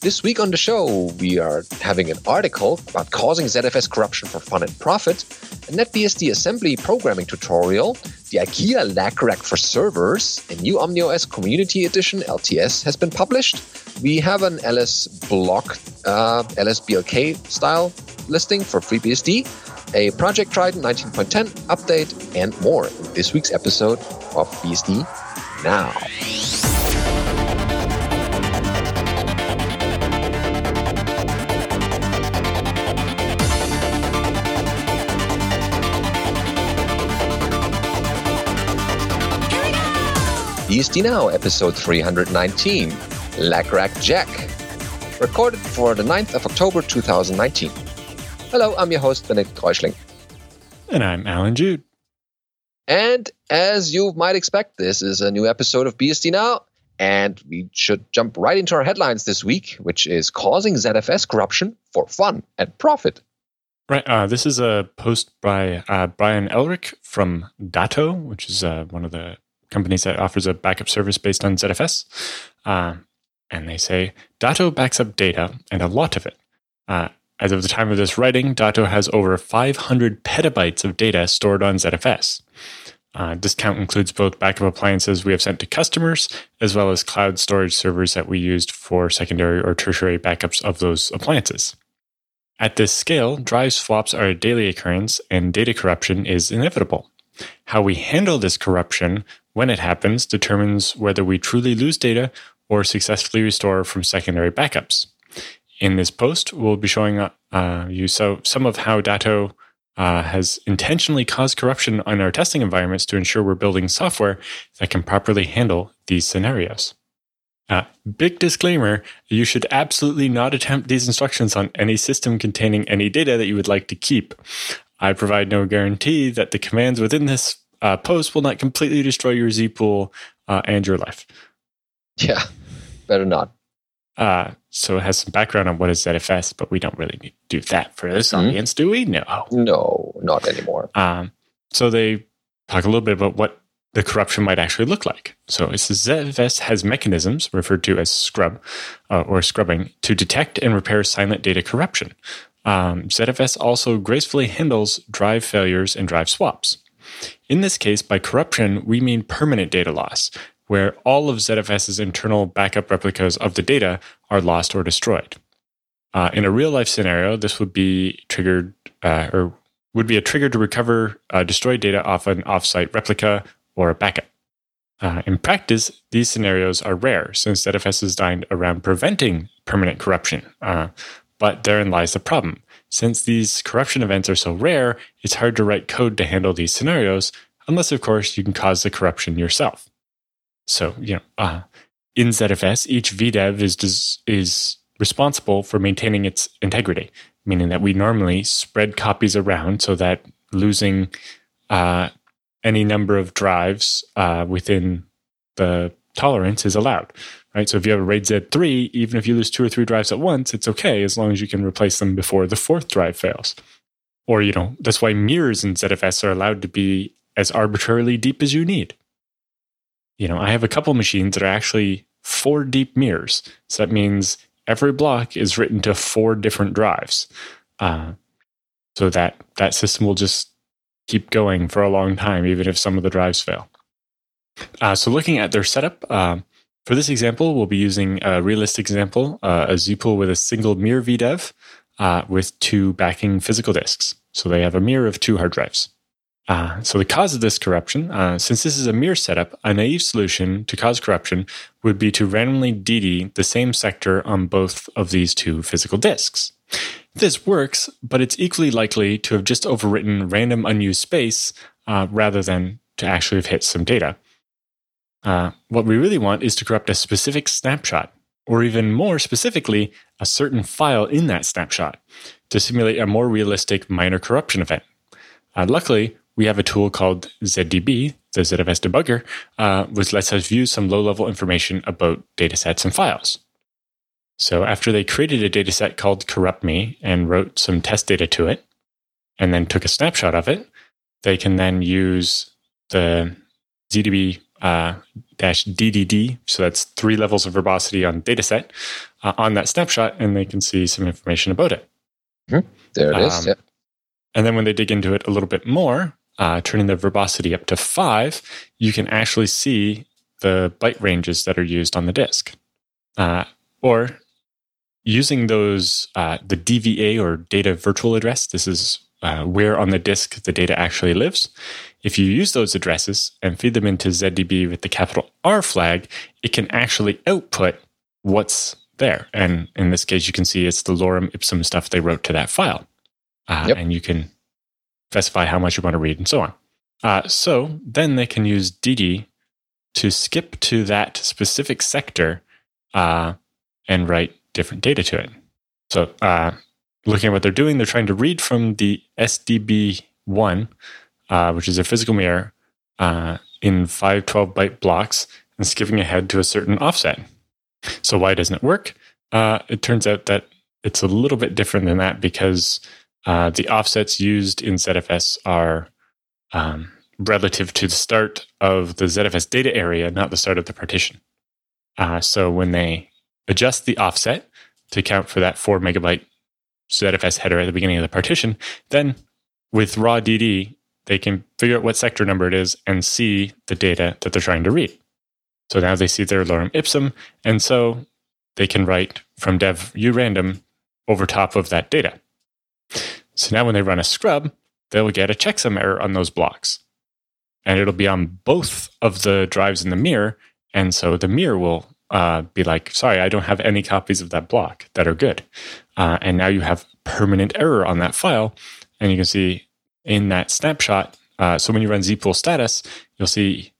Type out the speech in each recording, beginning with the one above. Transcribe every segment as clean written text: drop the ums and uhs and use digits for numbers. This week on the show, we are having an article about causing ZFS corruption for fun and profit, a NetBSD assembly programming tutorial, the IKEA Lack rack for servers, a new OmniOS Community Edition LTS has been published. We have an lsblk style listing for FreeBSD, a Project Trident 19.10 update, and more in this week's episode of BSD Now. BSD Now, episode 319, Lack Rack Jack, recorded for the 9th of October 2019. Hello, I'm your host, Benedict Reuschling. And I'm Alan Jude. And as you might expect, this is a new episode of BSD Now, and we should jump right into our headlines this week, which is causing ZFS corruption for fun and profit. Right. This is a post by Brian Elric from Datto, which is one of the companies that offers a backup service based on ZFS. And they say, Datto backs up data, and a lot of it. As of the time of this writing, Datto has over 500 petabytes of data stored on ZFS. This count includes both backup appliances we have sent to customers, as well as cloud storage servers that we used for secondary or tertiary backups of those appliances. At this scale, drive swaps are a daily occurrence, and data corruption is inevitable. How we handle this corruption when it happens determines whether we truly lose data or successfully restore from secondary backups. In this post, we'll be showing you some of how Datto has intentionally caused corruption on our testing environments to ensure we're building software that can properly handle these scenarios. Big disclaimer, you should absolutely not attempt these instructions on any system containing any data that you would like to keep. I provide no guarantee that the commands within this post will not completely destroy your zpool and your life. Yeah, better not. So it has some background on what is ZFS, but we don't really need to do that for this audience, do we? No. No, not anymore. So they talk a little bit about what the corruption might actually look like. So it says ZFS has mechanisms, referred to as scrub or scrubbing, to detect and repair silent data corruption. ZFS also gracefully handles drive failures and drive swaps. In this case, by corruption, we mean permanent data loss, where all of ZFS's internal backup replicas of the data are lost or destroyed. In a real-life scenario, this would be triggered, or would be a trigger to recover destroyed data off an off-site replica or a backup. In practice, these scenarios are rare, since ZFS is designed around preventing permanent corruption. But therein lies the problem. Since these corruption events are so rare, it's hard to write code to handle these scenarios, unless, of course, you can cause the corruption yourself. So, in ZFS, each VDEV is responsible for maintaining its integrity, meaning that we normally spread copies around so that losing any number of drives within the tolerance is allowed. Right? So if you have a RAID Z3, even if you lose 2 or 3 drives at once, it's okay as long as you can replace them before the 4th drive fails. Or, that's why mirrors in ZFS are allowed to be as arbitrarily deep as you need. I have a couple machines that are actually 4 deep mirrors. So that means every block is written to 4 different drives. So that system will just keep going for a long time, even if some of the drives fail. So looking at their setup, for this example, we'll be using a realistic example, a zpool with a single mirror VDEV with 2 backing physical disks. So they have a mirror of 2 hard drives. So the cause of this corruption, since this is a mirror setup, a naive solution to cause corruption would be to randomly DD the same sector on both of these 2 physical disks. This works, but it's equally likely to have just overwritten random unused space rather than to actually have hit some data. What we really want is to corrupt a specific snapshot, or even more specifically, a certain file in that snapshot, to simulate a more realistic minor corruption event. Luckily, we have a tool called ZDB, the ZFS debugger, which lets us view some low-level information about datasets and files. So after they created a dataset called CorruptMe and wrote some test data to it, and then took a snapshot of it, they can then use the ZDB DDD, so that's 3 levels of verbosity on dataset, on that snapshot, and they can see some information about it. Mm-hmm. There it is. Yep. And then when they dig into it a little bit more, turning the verbosity up to 5, you can actually see the byte ranges that are used on the disk. Or using those, the DVA or data virtual address, this is where on the disk the data actually lives. If you use those addresses and feed them into ZDB with the capital R flag, it can actually output what's there. And in this case, you can see it's the lorem ipsum stuff they wrote to that file. And you can specify how much you want to read and so on. So then they can use DD to skip to that specific sector and write different data to it. So looking at what they're doing, they're trying to read from the SDB1, which is their physical mirror, in 5 12-byte blocks and skipping ahead to a certain offset. So why doesn't it work? It turns out that it's a little bit different than that because the offsets used in ZFS are relative to the start of the ZFS data area, not the start of the partition. So when they adjust the offset to account for that 4 megabyte ZFS header at the beginning of the partition, then with raw DD, they can figure out what sector number it is and see the data that they're trying to read. So now they see their lorem ipsum, and so they can write from dev urandom over top of that data. So now when they run a scrub, they'll get a checksum error on those blocks. And it'll be on both of the drives in the mirror, and so the mirror will be like, sorry, I don't have any copies of that block that are good. And now you have permanent error on that file. And you can see in that snapshot, so when you run zpool status, you'll see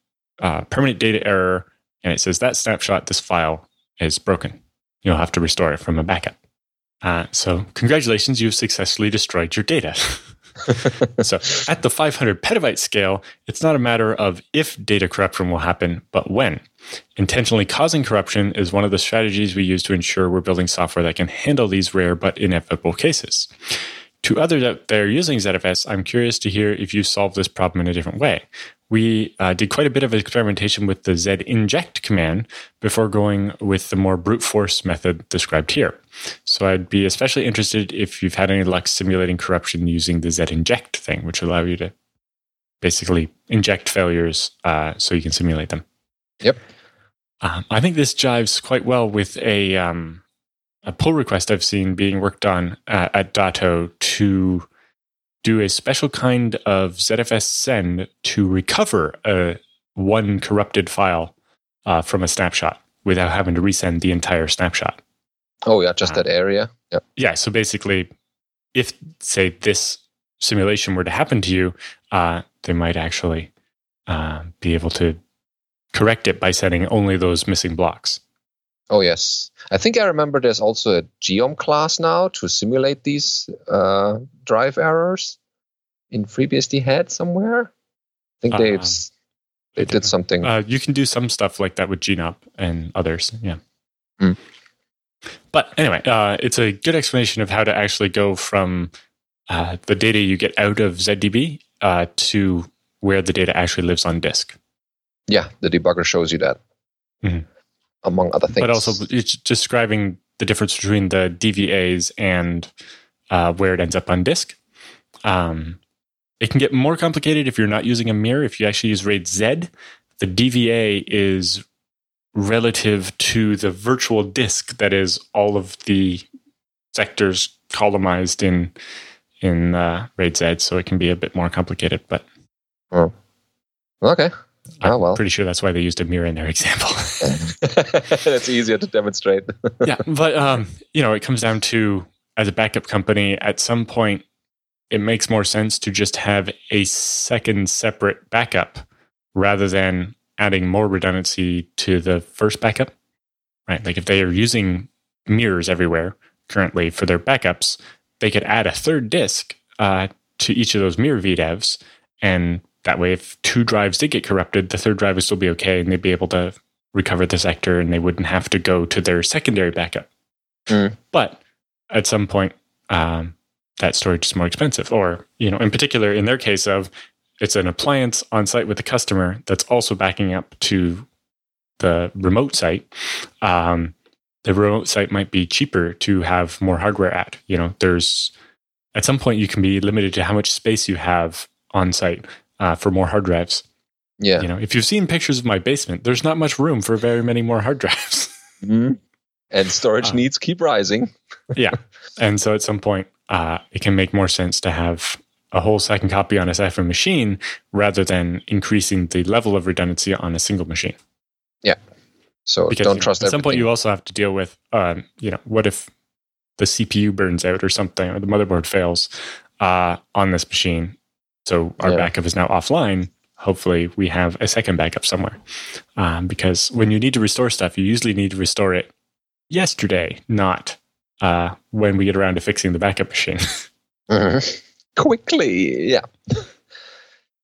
permanent data error. And it says that snapshot, this file is broken. You'll have to restore it from a backup. So congratulations, you've successfully destroyed your data. So at the 500 petabyte scale, it's not a matter of if data corruption will happen, but when. Intentionally causing corruption is one of the strategies we use to ensure we're building software that can handle these rare but inevitable cases. To others out there using ZFS, I'm curious to hear if you solve this problem in a different way. We did quite a bit of experimentation with the zinject command before going with the more brute force method described here. So I'd be especially interested if you've had any luck simulating corruption using the zinject thing, which allow you to basically inject failures so you can simulate them. Yep. I think this jives quite well with a pull request I've seen being worked on at Datto to do a special kind of ZFS send to recover one corrupted file from a snapshot without having to resend the entire snapshot. Oh, yeah, just that area. Yep. Yeah, so basically, if, say, this simulation were to happen to you, they might actually be able to correct it by sending only those missing blocks. Oh, yes. I think I remember there's also a geom class now to simulate these drive errors in FreeBSD head somewhere. I think they did something. You can do some stuff like that with GNOP and others, yeah. Mm. But anyway, it's a good explanation of how to actually go from the data you get out of ZDB to where the data actually lives on disk. Yeah, the debugger shows you that. Mm-hmm. Among other things. But also, it's describing the difference between the DVAs and where it ends up on disk. It can get more complicated if you're not using a mirror. If you actually use RAID Z, the DVA is relative to the virtual disk that is all of the sectors columnized in RAID Z, so it can be a bit more complicated. But okay. Oh, well. I'm pretty sure that's why they used a mirror in their example. That's easier to demonstrate. Yeah, but it comes down to, as a backup company, at some point, it makes more sense to just have a second separate backup rather than adding more redundancy to the first backup. Right? Like if they are using mirrors everywhere currently for their backups, they could add a third disk to each of those mirror VDEVs and that way, if 2 drives did get corrupted, the third drive would still be okay, and they'd be able to recover the sector, and they wouldn't have to go to their secondary backup. Mm. But at some point, that storage is more expensive. Or, in particular, in their case of It's an appliance on site with the customer that's also backing up to the remote site. The remote site might be cheaper to have more hardware at. You know, there's at some point you can be limited to how much space you have on site for more hard drives. Yeah, you know, if you've seen pictures of my basement, there's not much room for very many more hard drives. Mm-hmm. And storage needs keep rising. Yeah, and so at some point, it can make more sense to have a whole second copy on a separate machine rather than increasing the level of redundancy on a single machine. Yeah, so because, don't trust. At some point, you also have to deal with, you know, what if the CPU burns out or something, or the motherboard fails on this machine? So our backup is now offline. Hopefully, we have a second backup somewhere. Because when you need to restore stuff, you usually need to restore it yesterday, not when we get around to fixing the backup machine. Quickly, yeah.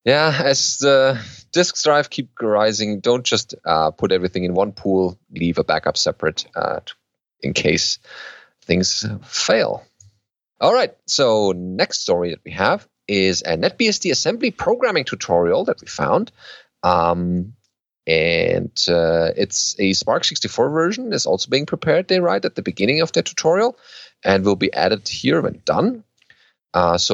Yeah, as the disk drive keep rising, don't just put everything in one pool. Leave a backup separate in case things fail. All right, so next story that we have is a NetBSD assembly programming tutorial that we found. And it's a Spark64 version is also being prepared, they write, at the beginning of their tutorial and will be added here when done. This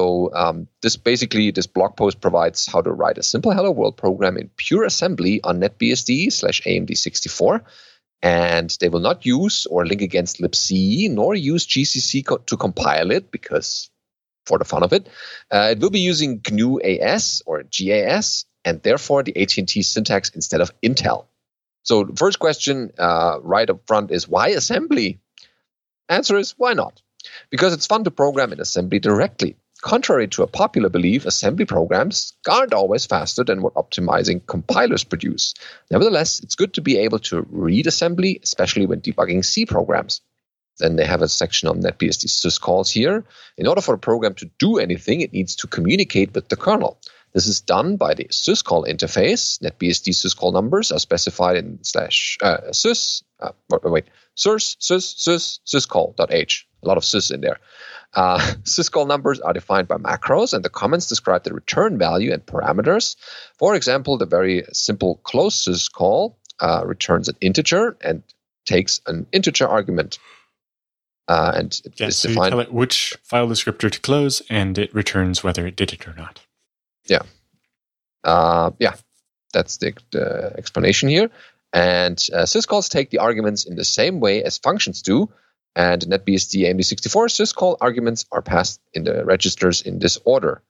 blog post provides how to write a simple Hello World program in pure assembly on NetBSD/AMD64. And they will not use or link against libc nor use GCC to compile it because... for the fun of it. It will be using GNU AS or GAS and therefore the AT&T syntax instead of Intel. So the first question right up front is, why assembly? Answer is, why not? Because it's fun to program in assembly directly. Contrary to a popular belief, assembly programs aren't always faster than what optimizing compilers produce. Nevertheless, it's good to be able to read assembly, especially when debugging C programs. Then they have a section on NetBSD syscalls here. In order for a program to do anything, it needs to communicate with the kernel. This is done by the syscall interface. NetBSD syscall numbers are specified in syscall.h. A lot of sys in there. Syscall numbers are defined by macros, and the comments describe the return value and parameters. For example, the very simple close syscall returns an integer and takes an integer argument. And you tell it which file descriptor to close, and it returns whether it did it or not. Yeah. That's the explanation here. And syscalls take the arguments in the same way as functions do, and NetBSD AMD64 syscall arguments are passed in the registers in this order.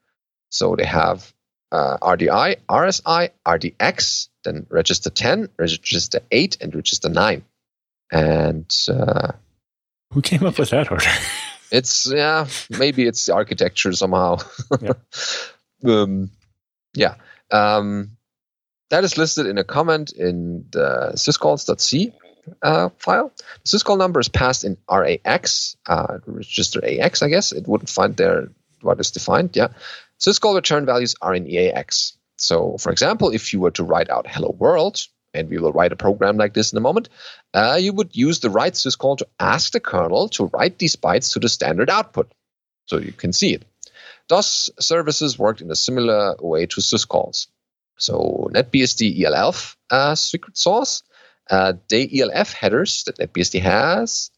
So they have RDI, RSI, RDX, then register 10, register 8, and register 9. And... who came up with that order? Maybe it's the architecture somehow. That is listed in a comment in the syscalls.c file. The syscall number is passed in RAX, register AX, I guess. It wouldn't find there what is defined. Yeah. Syscall return values are in EAX. So, for example, if you were to write out hello world, and we will write a program like this in a moment, you would use the write syscall to ask the kernel to write these bytes to the standard output. So you can see it. DOS services worked in a similar way to syscalls. So NetBSD ELF secret sauce, the ELF headers that NetBSD has,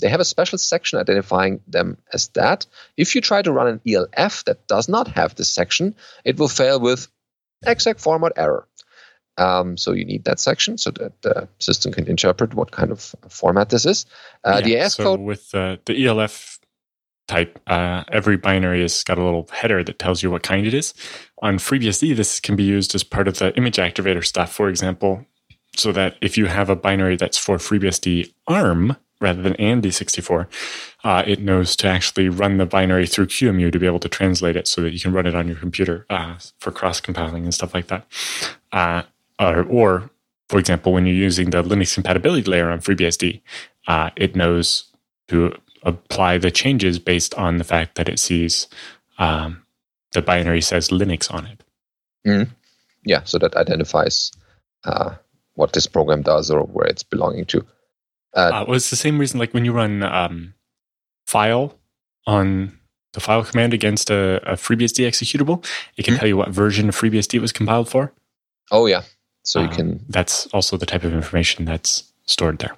they have a special section identifying them as that. If you try to run an ELF that does not have this section, it will fail with exec format error. So you need that section so that the system can interpret what kind of format this is. Code with the ELF type, every binary has got a little header that tells you what kind it is. On FreeBSD, this can be used as part of the image activator stuff, for example, so that if you have a binary that's for FreeBSD ARM rather than AMD64, it knows to actually run the binary through QEMU to be able to translate it so that you can run it on your computer for cross-compiling and stuff like that. Or, for example, when you're using the Linux compatibility layer on FreeBSD, it knows to apply the changes based on the fact that it sees the binary says Linux on it. Mm-hmm. Yeah, so that identifies what this program does or where it's belonging to. Well, it's the same reason, like when you run file on the file command against a FreeBSD executable. It can tell you what version of FreeBSD it was compiled for. Oh, yeah. So you can... That's also the type of information that's stored there.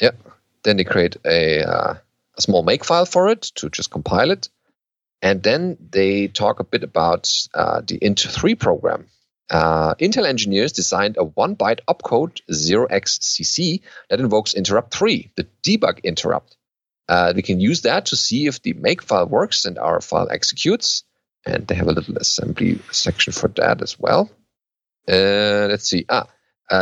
Yep. Then they create a small makefile for it to just compile it. And then they talk a bit about the Int3 program. Intel engineers designed a 1-byte opcode 0xCC that invokes interrupt 3, the debug interrupt. We can use that to see if the makefile works and our file executes. And they have a little assembly section for that as well. Let's see.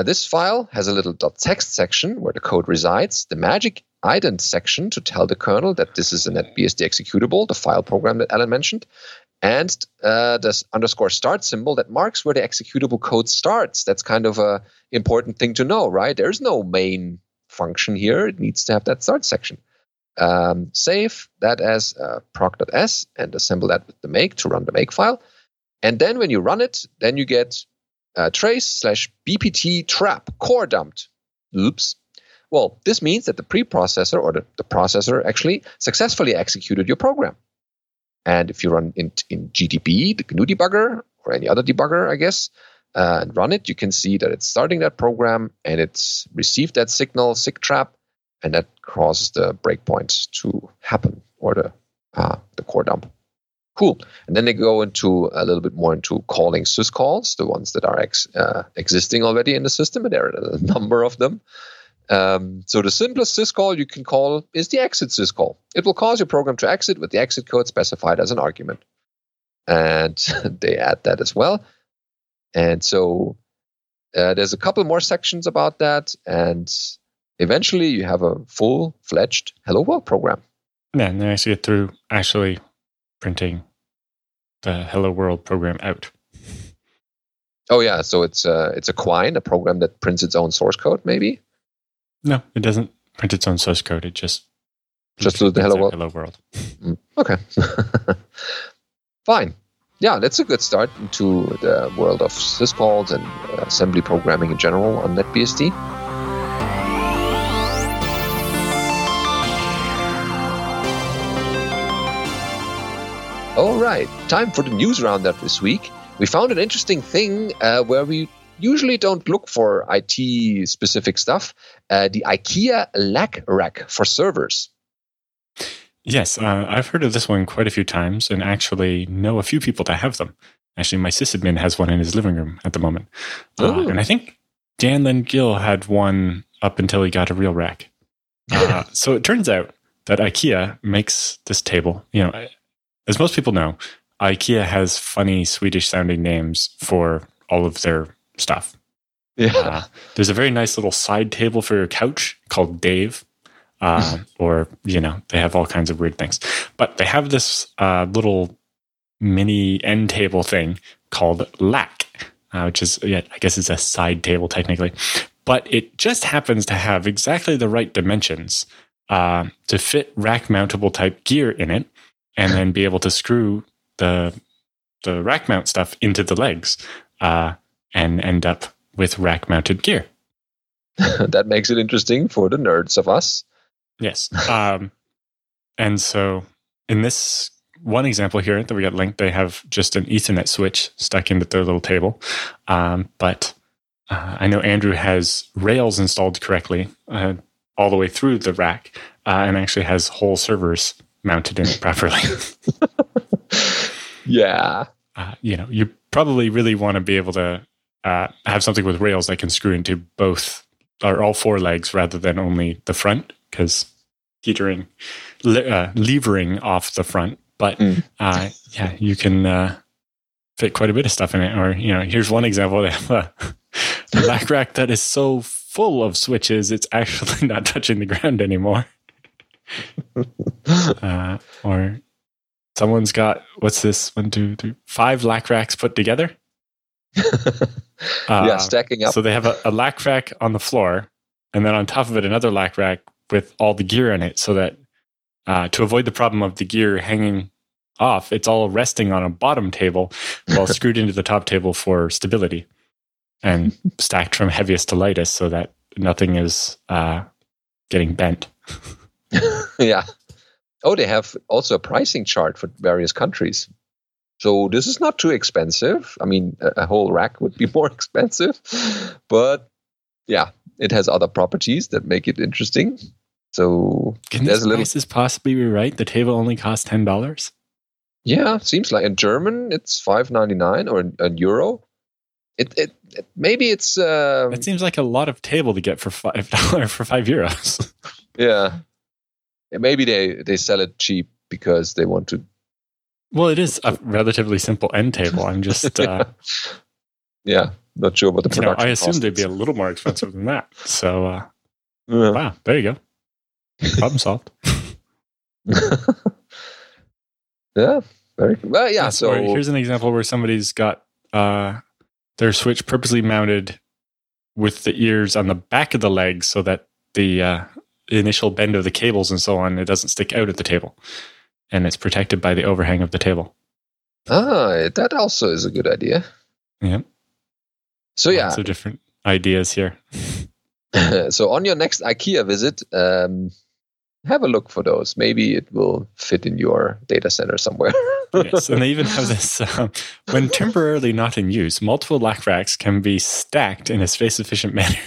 This file has a little .text section where the code resides, the magic ident section to tell the kernel that this is a NetBSD executable, the file program that Alan mentioned, and this underscore start symbol that marks where the executable code starts. That's kind of an important thing to know, right? There's no main function here. It needs to have that start section. Save that as proc.s and assemble that with the make to run the make file. And then when you run it, then you get trace/bpt-trap core dumped. Oops. Well, this means that the preprocessor or the processor actually successfully executed your program. And if you run in GDB, the GNU debugger or any other debugger, I guess, and run it, you can see that it's starting that program and it's received that signal, SIG trap, and that causes the breakpoint to happen or the core dump. Cool. And then they go into a little bit more into calling syscalls, the ones that are existing already in the system, and there are a number of them. So the simplest syscall you can call is the exit syscall. It will cause your program to exit with the exit code specified as an argument. And they add that as well. And so there's a couple more sections about that. And eventually you have a full-fledged Hello World program. Yeah, and then I see it through actually printing the Hello World program out. Oh, yeah. So it's a Quine, a program that prints its own source code, maybe? No, it doesn't print its own source code. It just does the Hello World. Okay. Fine. Yeah, that's a good start into the world of syscalls and assembly programming in general on NetBSD. All right, time for the news roundup this week. We found an interesting thing where we usually don't look for IT-specific stuff. The IKEA Lack rack for servers. Yes, I've heard of this one quite a few times and actually know a few people that have them. Actually, my sysadmin has one in his living room at the moment. And I think Dan Lynn Gill had one up until he got a real rack. So it turns out that IKEA makes this table. You know, as most people know, IKEA has funny Swedish-sounding names for all of their stuff. Yeah. There's a very nice little side table for your couch called Dave, or, you know, they have all kinds of weird things. But they have this little mini end table thing called Lack, which is, yeah, I guess it's a side table technically. But it just happens to have exactly the right dimensions to fit rack mountable type gear in it and then be able to screw the rack mount stuff into the legs and end up with rack-mounted gear. That makes it interesting for the nerds of us. Yes. And so in this one example here that we got linked, they have just an Ethernet switch stuck into their little table. But I know Andrew has rails installed correctly all the way through the rack and actually has whole servers mounted in it properly. Yeah. You know, you probably really want to be able to have something with rails that can screw into both or all four legs rather than only the front, because levering off the front. But yeah, you can fit quite a bit of stuff in it. Or, you know, here's one example. They have a black rack that is so full of switches, it's actually not touching the ground anymore. Or someone's got, what's this? 1, 2, 3, 5 lack racks put together. Yeah, stacking up. So they have a lack rack on the floor, and then on top of it, another lack rack with all the gear in it, so that to avoid the problem of the gear hanging off, it's all resting on a bottom table while screwed into the top table for stability, and stacked from heaviest to lightest so that nothing is getting bent. Yeah. Oh, they have also a pricing chart for various countries. So this is not too expensive. I mean, a whole rack would be more expensive. But yeah, it has other properties that make it interesting. So can these prices possibly be right? The table only costs $10? Yeah, seems like. In German, it's $5.99 or in euro. It maybe it's... It seems like a lot of table to get for $5 for €5. Yeah. Maybe they sell it cheap because they want to... Well, it is a relatively simple end table. I'm just... yeah, not sure about the production I assume they'd be a little more expensive than that. So, wow, there you go. Problem solved. Yeah, very well. Yeah, so here's an example where somebody's got their switch purposely mounted with the ears on the back of the leg so that the initial bend of the cables and so on, it doesn't stick out at the table, and it's protected by the overhang of the table. Ah, that also is a good idea. Yeah. So yeah, lots of different ideas here. So on your next IKEA visit, have a look for those. Maybe it will fit in your data center somewhere. Yes, and they even have this. When temporarily not in use, multiple Lack racks can be stacked in a space-efficient manner.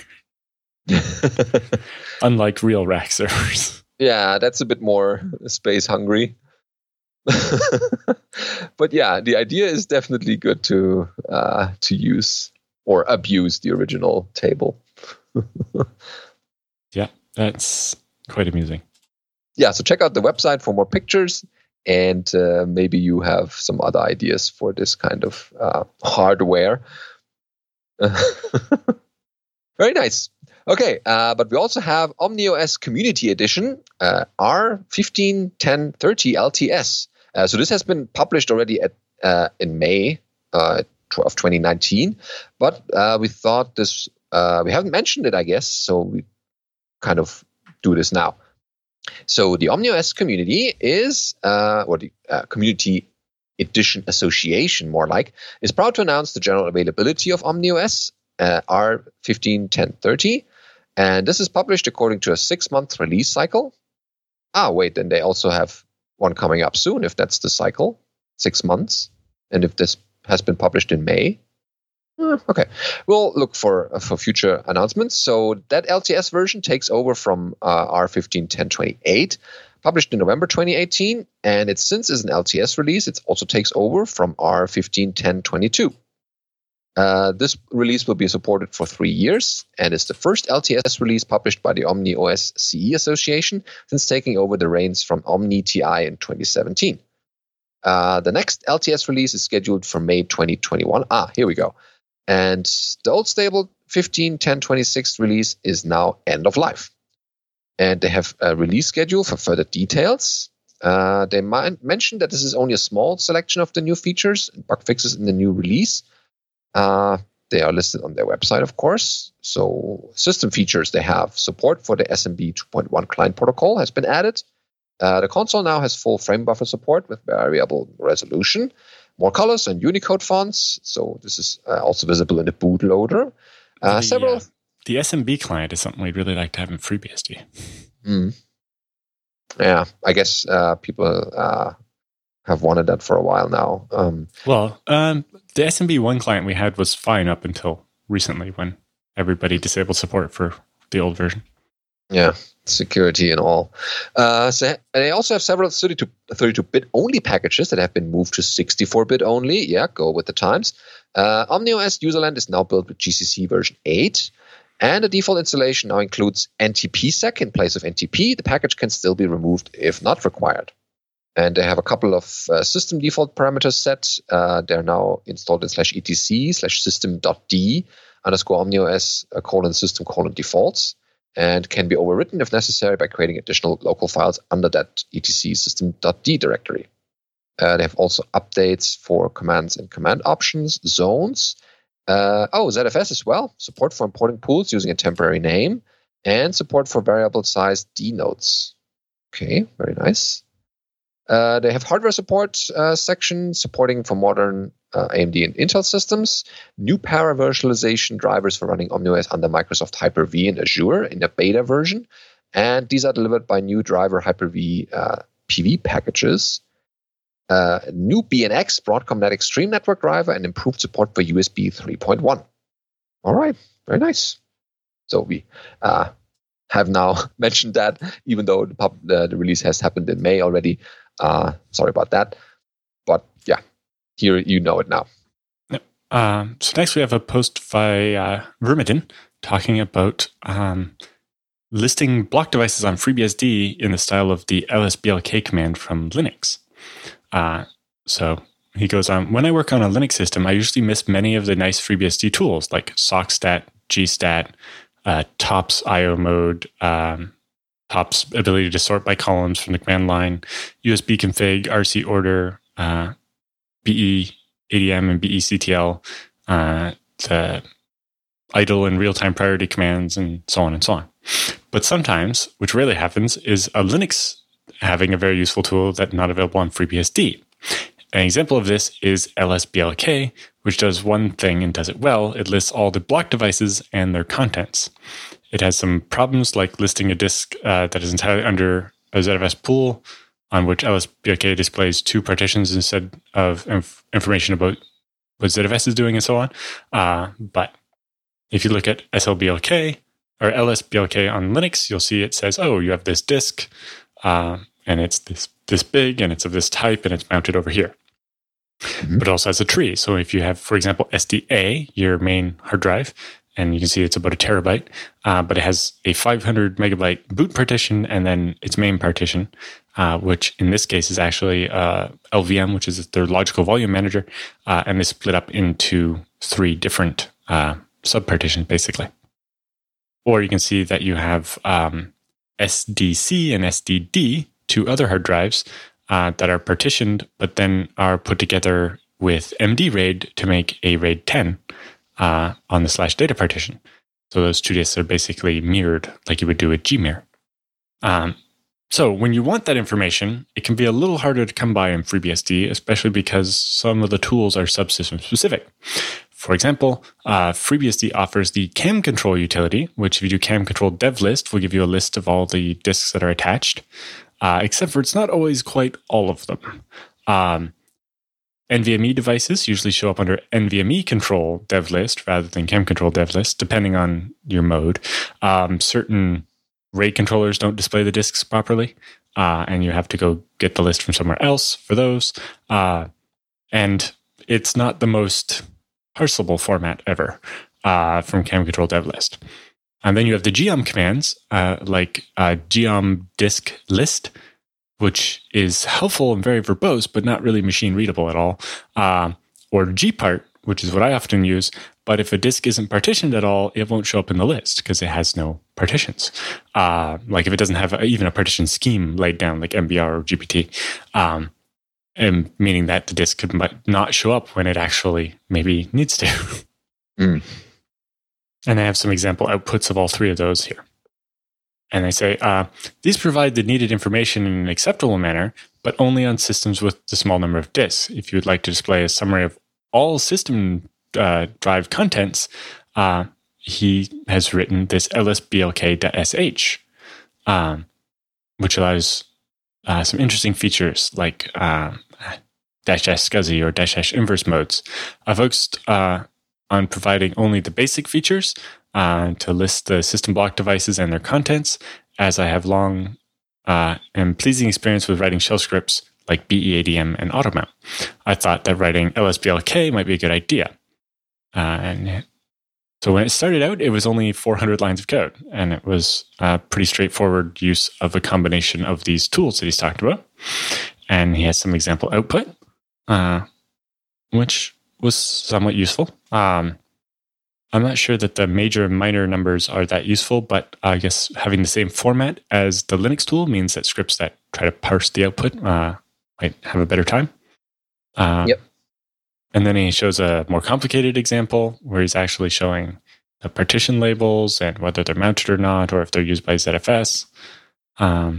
Unlike real rack servers. Yeah, that's a bit more space-hungry. But yeah, the idea is definitely good to use or abuse the original table. Yeah, that's quite amusing. Yeah, so check out the website for more pictures, and maybe you have some other ideas for this kind of hardware. Very nice. Okay, but we also have OmniOS Community Edition, R151030 LTS. So this has been published already in May of 2019, but we thought this... we haven't mentioned it, I guess, so we kind of do this now. So the OmniOS community is, or the Community Edition Association, more like, is proud to announce the general availability of OmniOS R151030, and this is published according to a 6-month release cycle. Ah, wait, then they also have one coming up soon, if that's the cycle, 6 months, and if this has been published in May. Okay, we'll look for future announcements. So that LTS version takes over from R151028, published in November 2018, and it since is an LTS release, it also takes over from R151022. This release will be supported for 3 years and is the first LTS release published by the OmniOS CE Association since taking over the reins from OmniTI in 2017. The next LTS release is scheduled for May 2021. Ah, here we go. And the old stable 15.10.26 release is now end of life. And they have a release schedule for further details. They mentioned that this is only a small selection of the new features and bug fixes in the new release. They are listed on their website, of course. So system features they have. Support for the SMB 2.1 client protocol has been added. The console now has full frame buffer support with variable resolution. More colors and Unicode fonts. So this is also visible in the bootloader. The SMB client is something we'd really like to have in FreeBSD. Mm. Yeah, I guess people have wanted that for a while now. The SMB1 client we had was fine up until recently when everybody disabled support for the old version. Yeah, security and all. So they also have several 32-bit only packages that have been moved to 64-bit only. Yeah, go with the times. OmniOS userland is now built with GCC version 8. And the default installation now includes NTPSec in place of NTP. The package can still be removed if not required. And they have a couple of system default parameters set. They're now installed in /etc/system.d_omniOS:/system:/defaults. And can be overwritten if necessary by creating additional local files under that etc system.d directory. They have also updates for commands and command options, zones. ZFS as well. Support for importing pools using a temporary name. And support for variable size D nodes. Okay, very nice. They have hardware support section supporting for modern AMD and Intel systems, new para virtualization drivers for running OmniOS under Microsoft Hyper-V and Azure in a beta version, and these are delivered by new driver Hyper-V PV packages, new BNX, Broadcom Net Extreme Network driver, and improved support for USB 3.1. All right, very nice. So we have now mentioned that, even though the release has happened in May already. Sorry about that. But yeah, here you know it now. Yep. So next we have a post by Vermidin talking about listing block devices on FreeBSD in the style of the lsblk command from Linux. So he goes on, when I work on a Linux system, I usually miss many of the nice FreeBSD tools like sockstat, gstat, tops IO mode, tops ability to sort by columns from the command line, USB config, RC order, BE ADM and BECTL, to idle and real-time priority commands, and so on and so on. But sometimes, which rarely happens, is a Linux having a very useful tool that's not available on FreeBSD. An example of this is lsblk, which does one thing and does it well. It lists all the block devices and their contents. It has some problems like listing a disk that is entirely under a ZFS pool on which lsblk displays two partitions instead of information about what ZFS is doing and so on. But if you look at slblk or lsblk on Linux, you'll see it says, oh, you have this disk, and it's this big, and it's of this type, and it's mounted over here. Mm-hmm. But it also has a tree. So if you have, for example, SDA, your main hard drive, and you can see it's about 1 terabyte, but it has a 500 megabyte boot partition and then its main partition, which in this case is actually LVM, which is their logical volume manager, and they split up into three different sub-partitions, basically. Or you can see that you have SDC and SDD, two other hard drives that are partitioned, but then are put together with MD RAID to make a RAID 10 on the /data partition. So those two disks are basically mirrored like you would do with gmirror. So when you want that information, it can be a little harder to come by in FreeBSD, especially because some of the tools are subsystem specific. For example, FreeBSD offers the cam control utility, which if you do cam control dev list, will give you a list of all the disks that are attached, except for it's not always quite all of them. NVMe devices usually show up under NVMe control dev list rather than cam control dev list, depending on your mode. Certain RAID controllers don't display the disks properly, and you have to go get the list from somewhere else for those. And it's not the most parsable format ever from cam control dev list. And then you have the geom commands, like geom disk list, which is helpful and very verbose, but not really machine readable at all. Or gpart, which is what I often use. But if a disk isn't partitioned at all, it won't show up in the list because it has no partitions. Like if it doesn't have even a partition scheme laid down, like MBR or GPT, and meaning that the disk could not show up when it actually maybe needs to. And I have some example outputs of all three of those here. And I say, these provide the needed information in an acceptable manner, but only on systems with the small number of disks. If you would like to display a summary of all system drive contents, he has written this lsblk.sh, which allows some interesting features like -SCSI or -inverse modes. I focused on providing only the basic features to list the system block devices and their contents, as I have long and pleasing experience with writing shell scripts like BEADM and AutoMount. I thought that writing lsblk might be a good idea. And so when it started out, it was only 400 lines of code, and it was a pretty straightforward use of a combination of these tools that he's talked about. And he has some example output, which was somewhat useful. I'm not sure that the major and minor numbers are that useful, but I guess having the same format as the Linux tool means that scripts that try to parse the output might have a better time. Yep. And then he shows a more complicated example where he's actually showing the partition labels and whether they're mounted or not, or if they're used by ZFS. And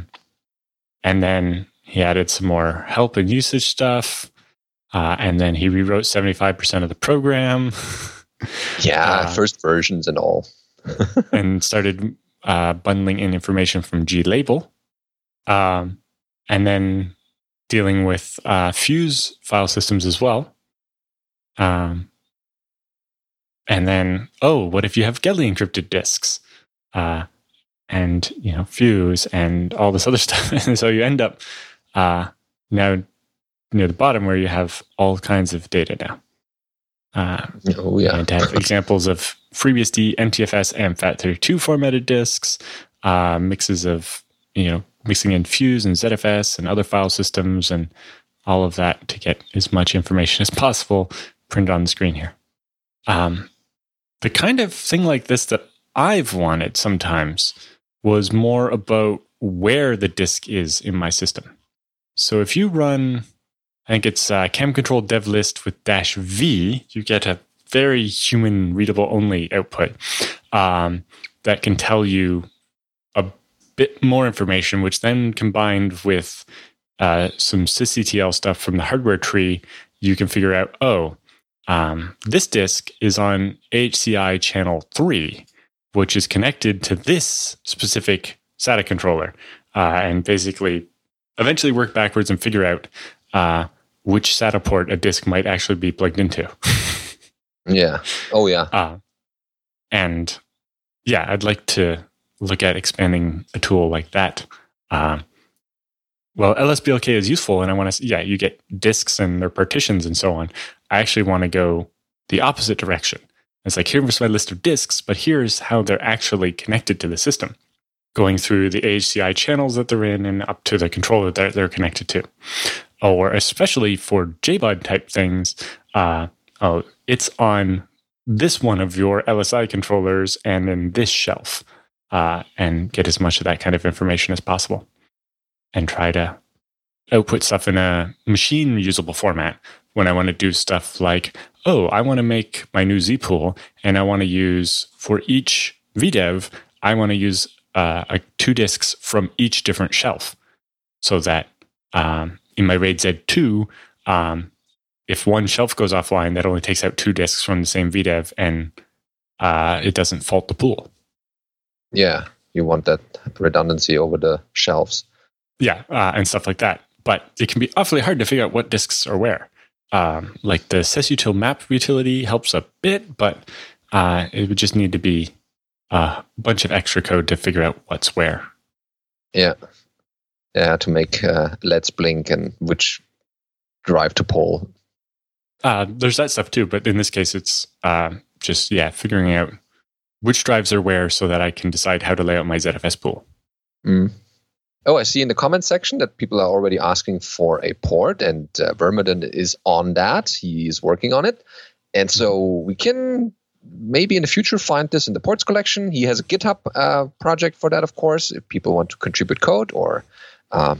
then he added some more help and usage stuff. And then he rewrote 75% of the program. First versions and all. and started bundling in information from glabel. and then dealing with Fuse file systems as well. And then, oh, what if you have Geli encrypted disks? And, you know, Fuse and all this other stuff. And so you end up now near the bottom where you have all kinds of data now. And to have examples of FreeBSD, MTFS, and FAT32 formatted disks, mixes of, you know, mixing in Fuse and ZFS and other file systems and all of that to get as much information as possible printed on the screen here. The kind of thing like this that I've wanted sometimes was more about where the disk is in my system. So if you run, I think it's cam control dev list with -v, you get a very human readable only output that can tell you a bit more information, which then combined with some sysctl stuff from the hardware tree, you can figure out, this disk is on HCI channel 3, which is connected to this specific SATA controller, and basically eventually work backwards and figure out which SATA port a disk might actually be plugged into. Yeah. Oh, yeah. And yeah, I'd like to look at expanding a tool like that. Well, lsblk is useful, and I want to, you get disks and their partitions and so on. I actually want to go the opposite direction. It's like, here's my list of disks, but here's how they're actually connected to the system, going through the AHCI channels that they're in and up to the controller that they're connected to. Or especially for JBOD type things, it's on this one of your LSI controllers and in this shelf, and get as much of that kind of information as possible and try to output stuff in a machine usable format when I want to do stuff like, I want to make my new Z pool and I want to use for each VDEV, I want to use 2 disks from each different shelf so that in my RAID Z2, if one shelf goes offline, that only takes out 2 disks from the same VDEV and it doesn't fault the pool. Yeah, you want that redundancy over the shelves. Yeah, and stuff like that. But it can be awfully hard to figure out what disks are where. Like the sysutil map utility helps a bit, but it would just need to be a bunch of extra code to figure out what's where. Yeah. Yeah, to make LEDs blink and which drive to pull. There's that stuff too, but in this case, it's just figuring out which drives are where so that I can decide how to lay out my ZFS pool. Mm. Oh, I see in the comment section that people are already asking for a port, and Vermiden is on that. He's working on it. And so we can maybe in the future find this in the ports collection. He has a GitHub project for that, of course. If people want to contribute code or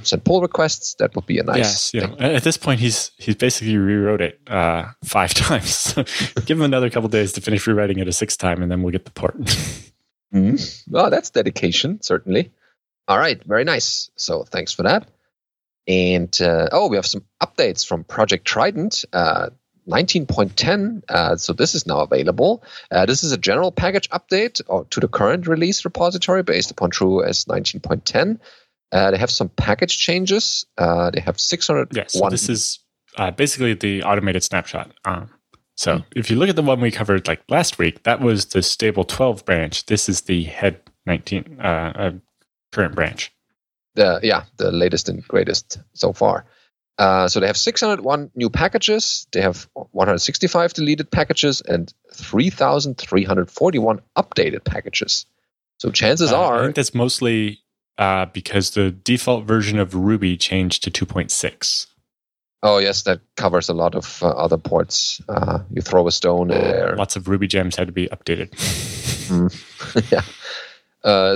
send pull requests, that would be a nice thing. At this point, he's basically rewrote it 5 times. So give him another couple days to finish rewriting it a 6th time, and then we'll get the port. Mm-hmm. Well, that's dedication, certainly. All right, very nice. So thanks for that. And we have some updates from Project Trident 19.10. So this is now available. This is a general package update to the current release repository based upon TrueOS 19.10. They have some package changes. They have 601. Yeah, so this is basically the automated snapshot. If you look at the one we covered like last week, that was the stable 12 branch. This is the head 19. Current branch. The latest and greatest so far. So they have 601 new packages. They have 165 deleted packages and 3,341 updated packages. So chances are... I think that's mostly because the default version of Ruby changed to 2.6. Oh, yes, that covers a lot of other ports. You throw a stone there. Lots of Ruby gems had to be updated. Yeah.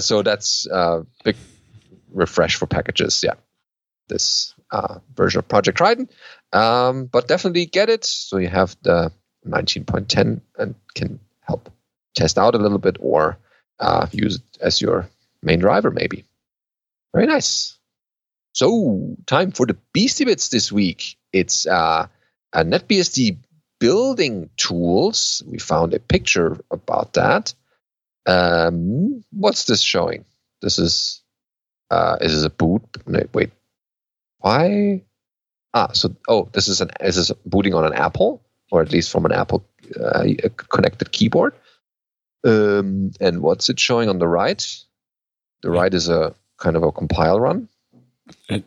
So that's a big refresh for packages, this version of Project Trident. But definitely get it so you have the 19.10 and can help test out a little bit or use it as your main driver maybe. Very nice. So time for the Beastie Bits this week. It's a NetBSD building tools. We found a picture about that. What's this showing? This is a boot. No, wait, Why? This is booting on an Apple, or at least from an Apple connected keyboard. And what's it showing on the right? The right is a kind of a compile run. I'm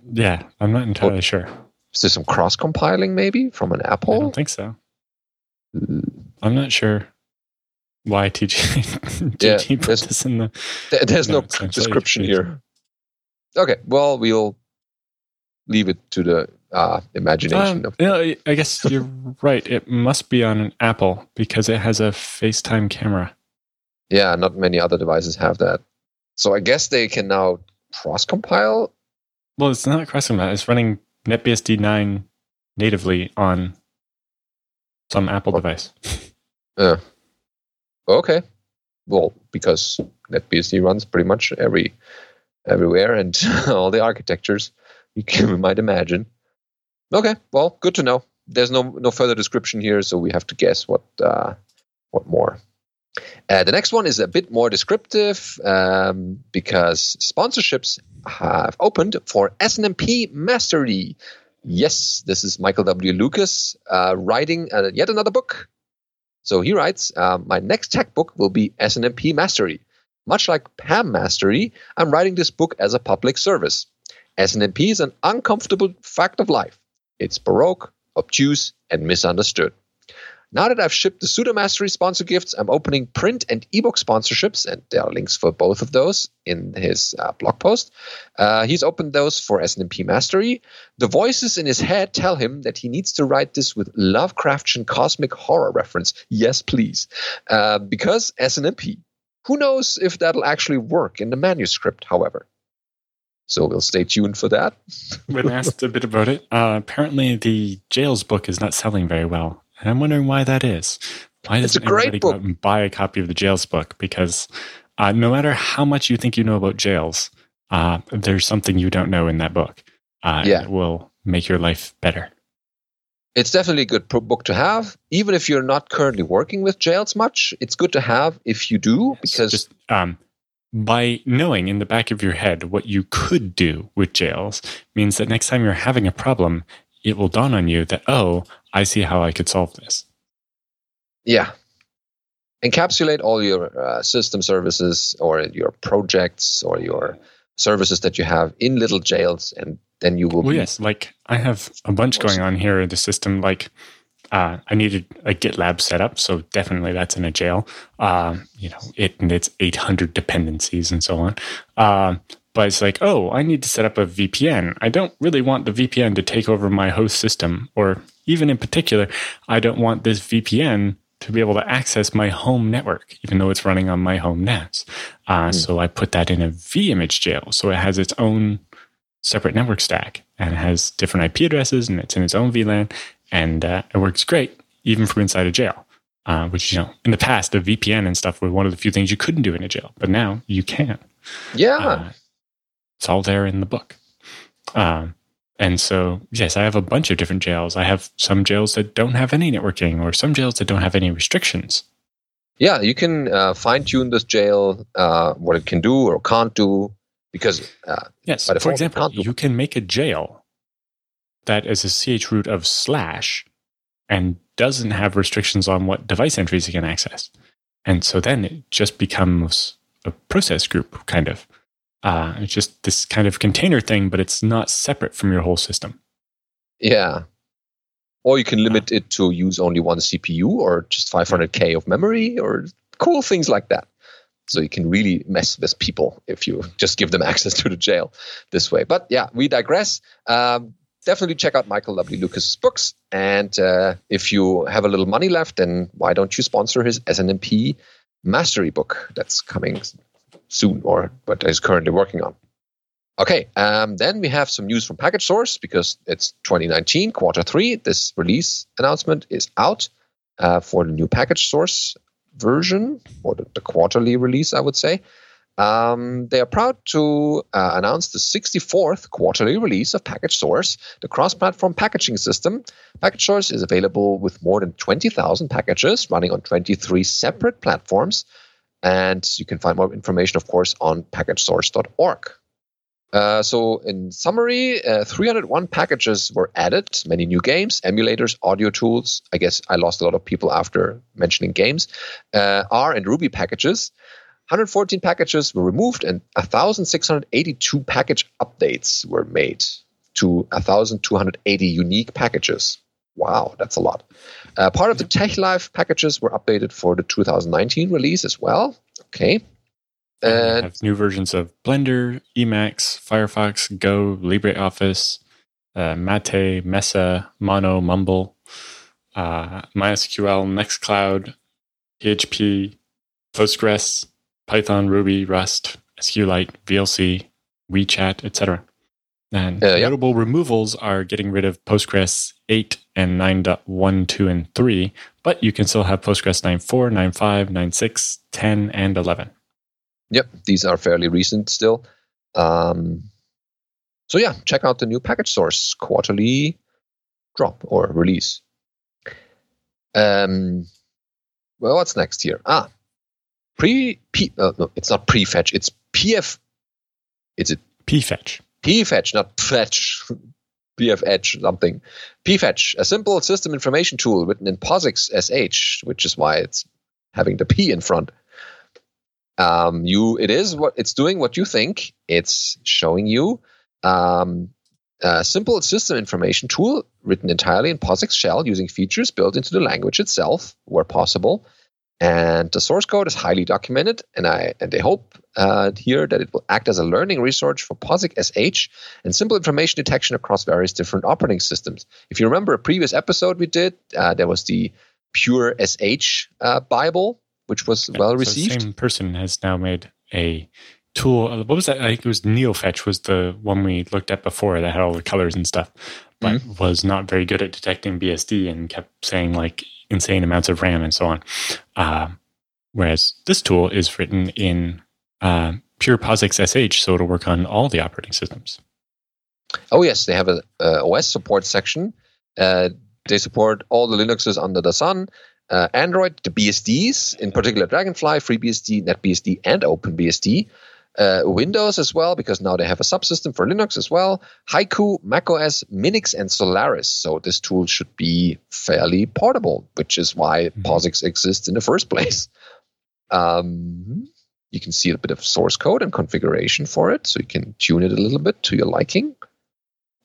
not entirely sure. Is there some cross compiling maybe from an Apple? I don't think so. I'm not sure why TG put this in the. There's no description here. Okay, well, we'll leave it to the imagination. I guess you're right. It must be on an Apple because it has a FaceTime camera. Yeah, not many other devices have that. So I guess they can now cross-compile? Well, it's not cross-compile. It's running NetBSD 9 natively on some Apple device. Yeah. Okay. Well, because NetBSD runs pretty much everywhere and all the architectures you might imagine. Okay. Well, good to know. There's no further description here, so we have to guess what more. The next one is a bit more descriptive because sponsorships have opened for SNMP Mastery. Yes, this is Michael W. Lucas writing yet another book. So he writes, my next tech book will be SNMP Mastery. Much like PAM Mastery, I'm writing this book as a public service. SNMP is an uncomfortable fact of life. It's baroque, obtuse, and misunderstood. Now that I've shipped the Pseudo Mastery sponsor gifts, I'm opening print and ebook sponsorships, and there are links for both of those in his blog post. He's opened those for SNMP Mastery. The voices in his head tell him that he needs to write this with Lovecraftian cosmic horror reference. Yes, please. Because SNMP. Who knows if that'll actually work in the manuscript, however. So we'll stay tuned for that. When asked a bit about it, apparently the Jails book is not selling very well. And I'm wondering why that is. Why doesn't everybody go out and buy a copy of the Jails book? Because no matter how much you think you know about Jails, there's something you don't know in that book. It will make your life better. It's definitely a good book to have. Even if you're not currently working with Jails much, it's good to have if you do. Because just by knowing in the back of your head what you could do with Jails means that next time you're having a problem, it will dawn on you that, I see how I could solve this. Yeah. Encapsulate all your system services or your projects or your services that you have in little jails, and then you will be... Well, yes, like I have a bunch going on here in the system. Like I needed a GitLab setup, so definitely that's in a jail. It and its 800 dependencies and so on. But it's like, I need to set up a VPN. I don't really want the VPN to take over my host system. Or even in particular, I don't want this VPN to be able to access my home network, even though it's running on my home NAS. So I put that in a vImage jail. So it has its own separate network stack. And it has different IP addresses. And it's in its own VLAN. And it works great, even from inside a jail. Which, in the past, the VPN and stuff were one of the few things you couldn't do in a jail. But now you can. Yeah. It's all there in the book. And so, yes, I have a bunch of different jails. I have some jails that don't have any networking or some jails that don't have any restrictions. Yeah, you can fine-tune this jail, what it can do or can't do. Because, yes, for example, you can make a jail that is a chroot of / and doesn't have restrictions on what device entries you can access. And so then it just becomes a process group, kind of. It's just this kind of container thing, but it's not separate from your whole system. Yeah. Or you can limit it to use only one CPU or just 500K of memory or cool things like that. So you can really mess with people if you just give them access to the jail this way. But yeah, we digress. Definitely check out Michael W. Lucas's books. And if you have a little money left, then why don't you sponsor his SNMP Mastery book that's coming soon, or what is currently working on. Okay, then we have some news from Package Source because it's 2019, quarter 3. This release announcement is out for the new Package Source version, or the quarterly release, I would say. They are proud to announce the 64th quarterly release of Package Source, the cross-platform packaging system. Package Source is available with more than 20,000 packages running on 23 separate platforms. And you can find more information, of course, on packagesource.org. So in summary, 301 packages were added, many new games, emulators, audio tools. I guess I lost a lot of people after mentioning games. R and Ruby packages. 114 packages were removed and 1,682 package updates were made to 1,280 unique packages. Wow, that's a lot. Part of the TechLive packages were updated for the 2019 release as well. Okay. And we have new versions of Blender, Emacs, Firefox, Go, LibreOffice, Mate, Mesa, Mono, Mumble, MySQL, Nextcloud, PHP, Postgres, Python, Ruby, Rust, SQLite, VLC, WeChat, etc. And notable removals are getting rid of Postgres 8 and 9.1, 2, and 3, but you can still have Postgres 9.4, 9.5, 9.6, 10, and 11. Yep, these are fairly recent still. So yeah, check out the new package source quarterly drop or release. Well, what's next here? It's not prefetch. It's pf. Is it pfetch? Pfetch, not fetch. pfetch something. Pfetch, a simple system information tool written in POSIX SH, which is why it's having the P in front. It's doing what you think. It's showing you a simple system information tool written entirely in POSIX shell using features built into the language itself where possible. And the source code is highly documented, and they hope here that it will act as a learning resource for POSIX SH and simple information detection across various different operating systems. If you remember a previous episode we did, there was the Pure SH Bible, which was well received. So the same person has now made a tool. What was that? I think it was NeoFetch was the one we looked at before that had all the colors and stuff, but was not very good at detecting BSD and kept saying like insane amounts of RAM and so on. Whereas this tool is written in pure POSIX SH, so it'll work on all the operating systems. Oh yes, they have an OS support section. They support all the Linuxes under the sun. Android, the BSDs, in particular Dragonfly, FreeBSD, NetBSD, and OpenBSD. Windows as well, because now they have a subsystem for Linux as well. Haiku, macOS, Minix, and Solaris. So this tool should be fairly portable, which is why POSIX exists in the first place. You can see a bit of source code and configuration for it, so you can tune it a little bit to your liking.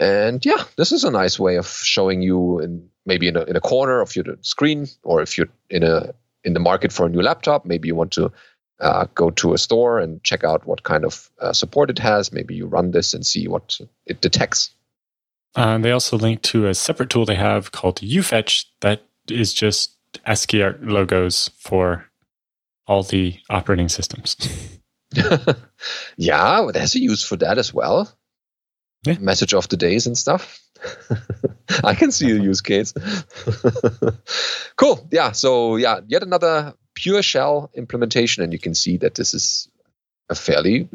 And yeah, this is a nice way of showing you in a corner of your screen, or if you're in the market for a new laptop, maybe you want to go to a store and check out what kind of support it has. Maybe you run this and see what it detects. They also link to a separate tool they have called ufetch that is just ASCII art logos for all the operating systems. Yeah, there's a use for that as well. Yeah. Message of the days and stuff. I can see the use case. Cool. Yeah. So yeah, yet another pure shell implementation, and you can see that this is a fairly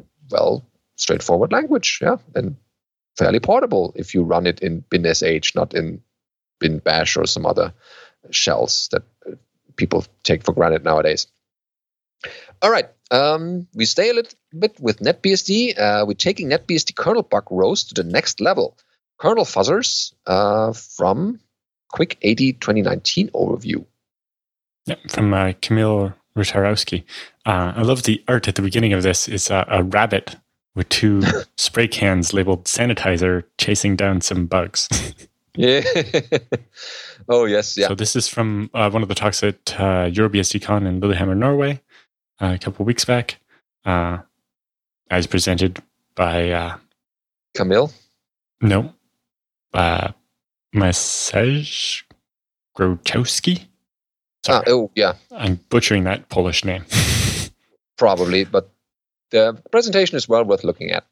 straightforward language. Yeah, and fairly portable if you run it in bin sh, not in bin bash or some other shells that people take for granted nowadays. All right. We stay a little bit with NetBSD. We're taking NetBSD kernel bug rows to the next level. Kernel fuzzers from Quick 80 2019 overview. Yep, from Kamil Rutarowski. I love the art at the beginning of this. It's a rabbit with two spray cans labeled sanitizer chasing down some bugs. Yeah. Oh, yes. Yeah. So this is from one of the talks at EuroBSDCon in Lillehammer, Norway. A couple of weeks back, as presented by Camille. No, Masej Grotowski. I'm butchering that Polish name. Probably, but the presentation is well worth looking at.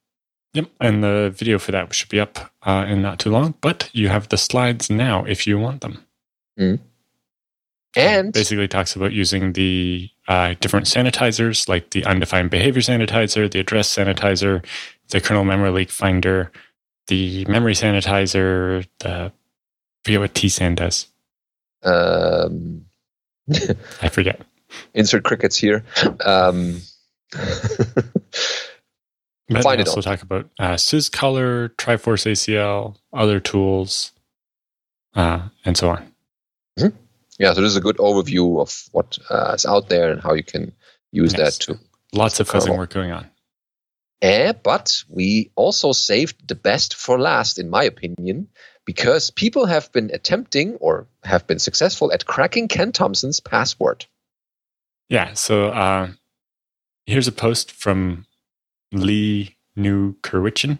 Yep, and the video for that should be up in not too long. But you have the slides now if you want them. Mm. And basically talks about using the different sanitizers, like the undefined behavior sanitizer, the address sanitizer, the kernel memory leak finder, the memory sanitizer, I forget what tsan does. I forget. Insert crickets here. Matt and I also talk about SysColor, Triforce ACL, other tools, and so on. Mm-hmm. Yeah, so this is a good overview of what is out there and how you can use that to... Lots of fuzzing work going on. But we also saved the best for last, in my opinion, because people have been attempting or have been successful at cracking Ken Thompson's password. Yeah, so here's a post from Lee New Kerwichin.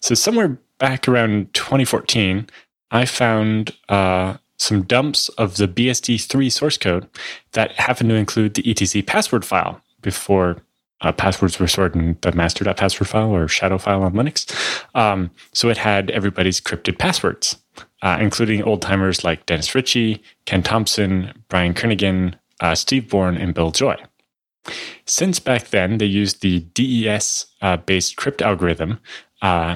So somewhere back around 2014, I found some dumps of the BSD3 source code that happened to include the etc password file before passwords were stored in the master.password file or shadow file on Linux. So it had everybody's crypted passwords, including old-timers like Dennis Ritchie, Ken Thompson, Brian Kernighan, Steve Bourne, and Bill Joy. Since back then, they used the DES-based crypt algorithm. The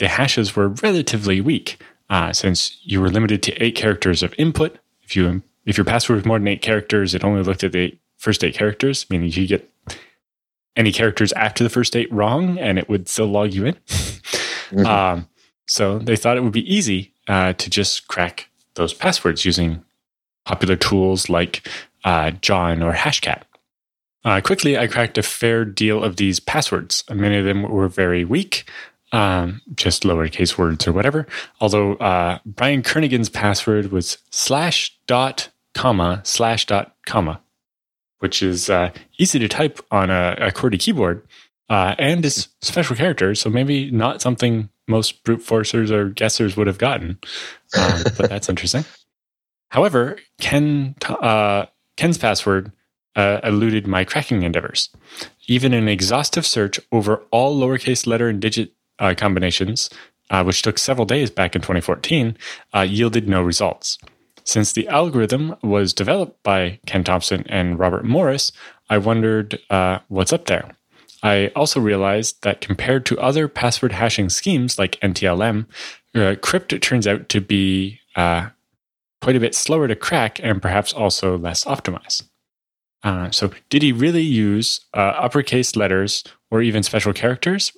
hashes were relatively weak, since you were limited to 8 characters of input. If your password was more than 8 characters, it only looked at the first 8 characters, meaning you could get any characters after the first 8 wrong, and it would still log you in. Mm-hmm. So they thought it would be easy to just crack those passwords using popular tools like John or Hashcat. Quickly, I cracked a fair deal of these passwords. Many of them were very weak, just lowercase words or whatever. Although Brian Kernighan's password was /., /., which is easy to type on a QWERTY keyboard and is special character, so maybe not something most brute forcers or guessers would have gotten. But that's interesting. However, Ken's password eluded my cracking endeavors. Even an exhaustive search over all lowercase letter and digit combinations, which took several days back in 2014, yielded no results. Since the algorithm was developed by Ken Thompson and Robert Morris, I wondered what's up there. I also realized that compared to other password hashing schemes like NTLM, crypt turns out to be quite a bit slower to crack and perhaps also less optimized. So did he really use uppercase letters or even special characters?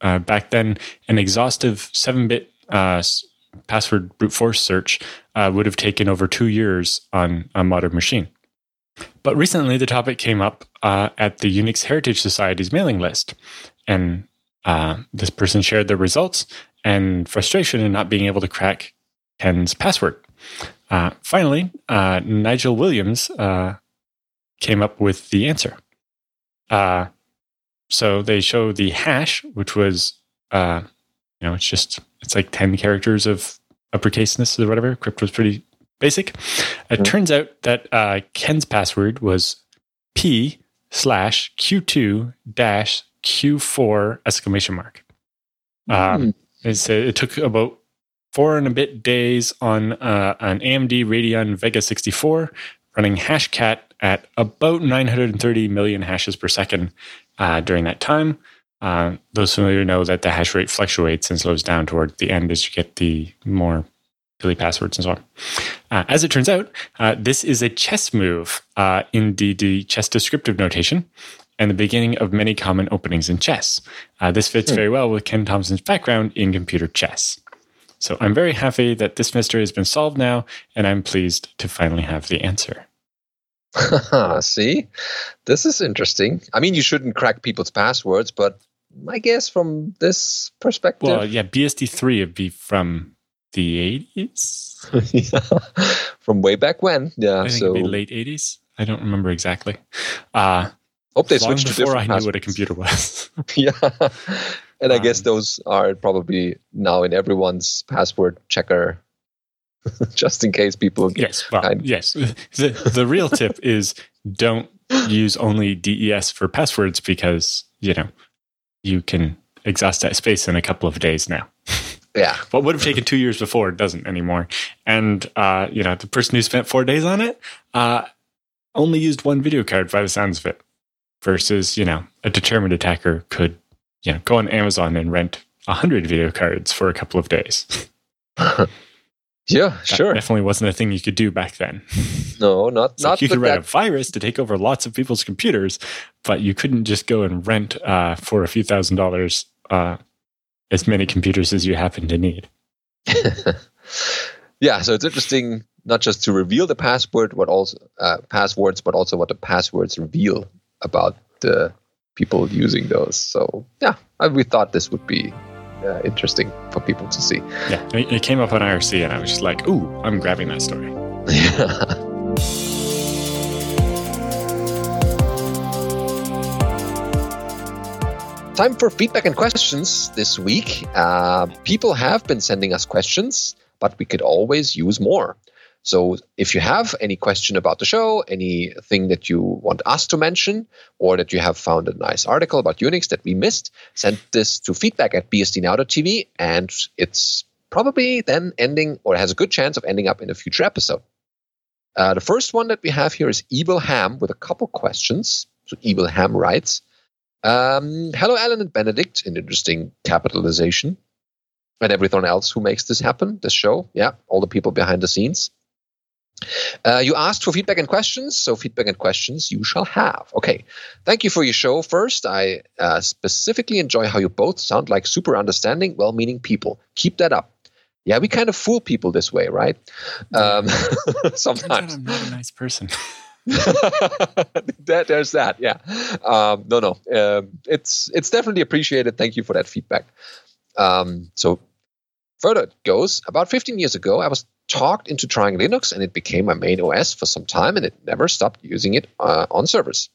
Back then, an exhaustive 7-bit password brute force search would have taken over 2 years on a modern machine. But recently, the topic came up at the Unix Heritage Society's mailing list. And this person shared their results and frustration in not being able to crack Ken's password. Finally, Nigel Williams... came up with the answer. So they show the hash, which was, it's like 10 characters of uppercaseness or whatever. Crypt was pretty basic. It turns out that Ken's password was P/Q2-Q4! It took about 4 and a bit days on an AMD Radeon Vega 64 running Hashcat at about 930 million hashes per second during that time. Those familiar know that the hash rate fluctuates and slows down toward the end as you get the more silly passwords and so on. As it turns out, this is a chess move in the chess descriptive notation and the beginning of many common openings in chess. This fits very well with Ken Thompson's background in computer chess. So I'm very happy that this mystery has been solved now, and I'm pleased to finally have the answer. See, this is interesting. I mean, you shouldn't crack people's passwords, but I guess from this perspective... Well, yeah, BSD3 would be from the 80s? Yeah. From way back when, yeah. I think it'd be late 80s. I don't remember exactly. Hope they switched to different passwords. Before I knew what a computer was. Yeah. And I guess those are probably now in everyone's password checker. Just in case people... Yes. The real tip is don't use only DES for passwords because, you can exhaust that space in a couple of days now. Yeah. What would have taken 2 years before doesn't anymore. And, the person who spent 4 days on it only used one video card by the sounds of it versus, a determined attacker could, go on Amazon and rent 100 video cards for a couple of days. Yeah, sure. Definitely wasn't a thing you could do back then. No, not you could write a virus to take over lots of people's computers, but you couldn't just go and rent for a few $1,000s as many computers as you happen to need. Yeah, so it's interesting not just to reveal the password, but also passwords, but also what the passwords reveal about the people using those. So yeah, we thought this would be interesting for people to see. Yeah, it came up on IRC and I was just like, ooh, I'm grabbing that story. Time for feedback and questions this week. People have been sending us questions, but we could always use more. So if you have any question about the show, anything that you want us to mention, or that you have found a nice article about Unix that we missed, send this to feedback@bsdnow.tv, and it's probably then ending, or has a good chance of ending up in a future episode. The first one that we have here is Evil Ham with a couple questions. So Evil Ham writes, hello, Alan and Benedict, an interesting capitalization, and everyone else who makes this happen, this show. Yeah, all the people behind the scenes. You asked for feedback and questions, so feedback and questions you shall have. Okay, thank you for your show first. I specifically enjoy how you both sound like super understanding, well-meaning people. Keep that up. Yeah, we kind of fool people this way, right? Sometimes. Turns out I'm not a nice person. There's that, yeah. It's definitely appreciated. Thank you for that feedback. So further it goes. About 15 years ago, I was talked into trying Linux, and it became my main OS for some time, and it never stopped using it on servers.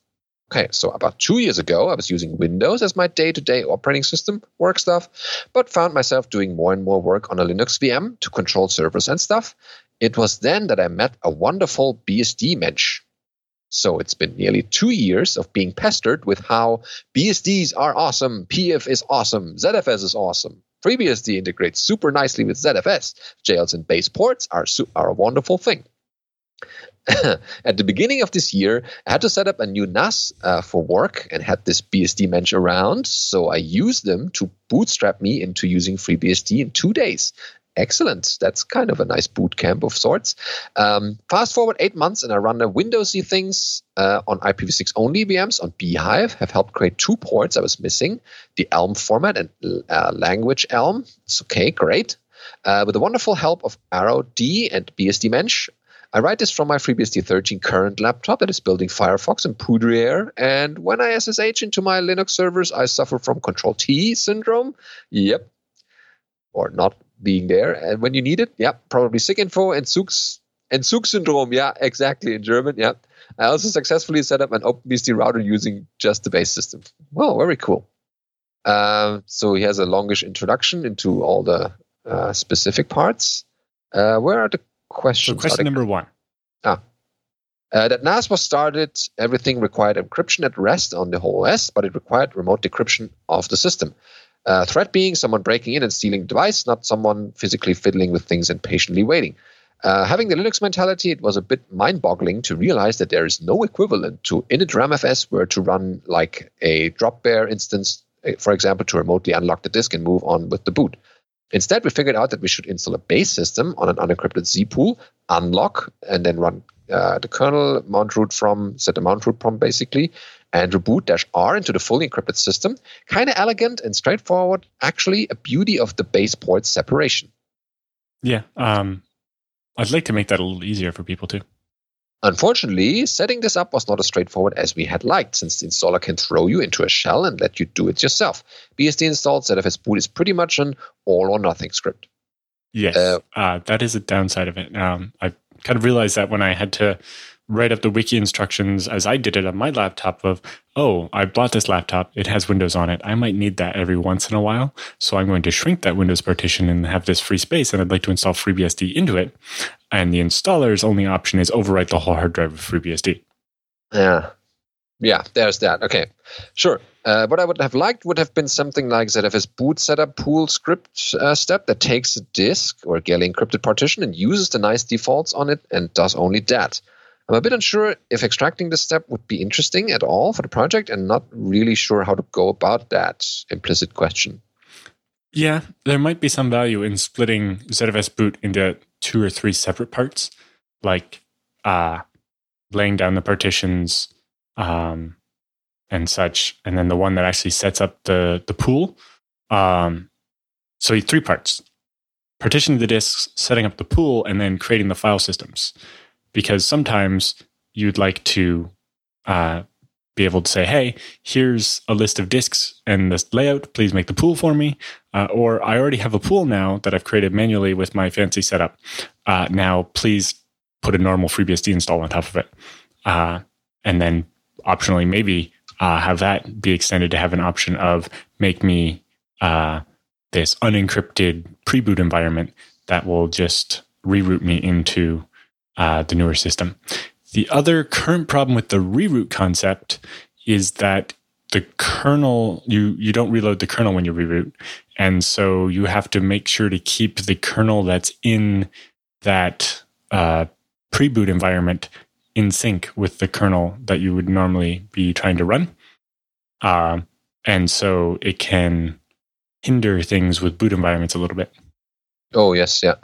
Okay, so about 2 years ago, I was using Windows as my day-to-day operating system work stuff, but found myself doing more and more work on a Linux VM to control servers and stuff. It was then that I met a wonderful BSD mensch. So it's been nearly 2 years of being pestered with how BSDs are awesome, PF is awesome, ZFS is awesome, FreeBSD integrates super nicely with ZFS, jails and base ports are a wonderful thing. At the beginning of this year, I had to set up a new NAS for work and had this BSD mensch around, so I used them to bootstrap me into using FreeBSD in 2 days. Excellent. That's kind of a nice boot camp of sorts. Fast forward 8 months, and I run the Windowsy things on IPv6 only VMs on Beehive. Have helped create 2 ports I was missing, the Elm format and language Elm. It's okay, great. With the wonderful help of Arrow D and BSD Mensch, I write this from my FreeBSD 13 current laptop that is building Firefox and Poudriere. And when I SSH into my Linux servers, I suffer from Control T syndrome. Yep, or not being there and when you need it. Yeah, probably sick info and Zug syndrome. Yeah, exactly, in German. Yeah, I also successfully set up an OpenBSD router using just the base system. Wow, very cool. So he has a longish introduction into all the specific parts. Where are the questions? So question number one. That NAS was started, everything required encryption at rest on the whole OS, but it required remote decryption of the system. Threat being someone breaking in and stealing the device, not someone physically fiddling with things and patiently waiting. Having the Linux mentality, it was a bit mind-boggling to realize that there is no equivalent to init ramfs were to run like a dropbear instance, for example, to remotely unlock the disk and move on with the boot. Instead, we figured out that we should install a base system on an unencrypted Z pool, unlock, and then run the kernel mount root from, set the mount root prompt basically, and reboot-r into the fully encrypted system. Kind of elegant and straightforward. Actually, a beauty of the base port separation. Yeah, I'd like to make that a little easier for people too. Unfortunately, setting this up was not as straightforward as we had liked, since the installer can throw you into a shell and let you do it yourself. BSD installed ZFS boot is pretty much an all-or-nothing script. Yes, that is a downside of it. I kind of realized that when I had to write up the wiki instructions as I did it on my laptop of, oh, I bought this laptop. It has Windows on it. I might need that every once in a while. So I'm going to shrink that Windows partition and have this free space. And I'd like to install FreeBSD into it. And the installer's only option is overwrite the whole hard drive of FreeBSD. Yeah. Yeah, there's that. Okay, sure. What I would have liked would have been something like ZFS boot setup pool script step that takes a disk or Geli encrypted partition and uses the nice defaults on it and does only that. I'm a bit unsure if extracting this step would be interesting at all for the project, and not really sure how to go about that implicit question. Yeah, there might be some value in splitting ZFS boot into two or three separate parts, like laying down the partitions and such. And then the one that actually sets up the pool. So you have three parts: partitioning the disks, setting up the pool, and then creating the file systems. Because sometimes you'd like to be able to say, hey, here's a list of disks and this layout. Please make the pool for me. Or I already have a pool now that I've created manually with my fancy setup. Now, please put a normal FreeBSD install on top of it. And then optionally maybe have that be extended to have an option of make me this unencrypted pre-boot environment that will just reroute me into the newer system. The other current problem with the reroute concept is that the kernel, you don't reload the kernel when you reroute. And so you have to make sure to keep the kernel that's in that pre-boot environment in sync with the kernel that you would normally be trying to run. And so it can hinder things with boot environments a little bit. Oh, yes, yeah.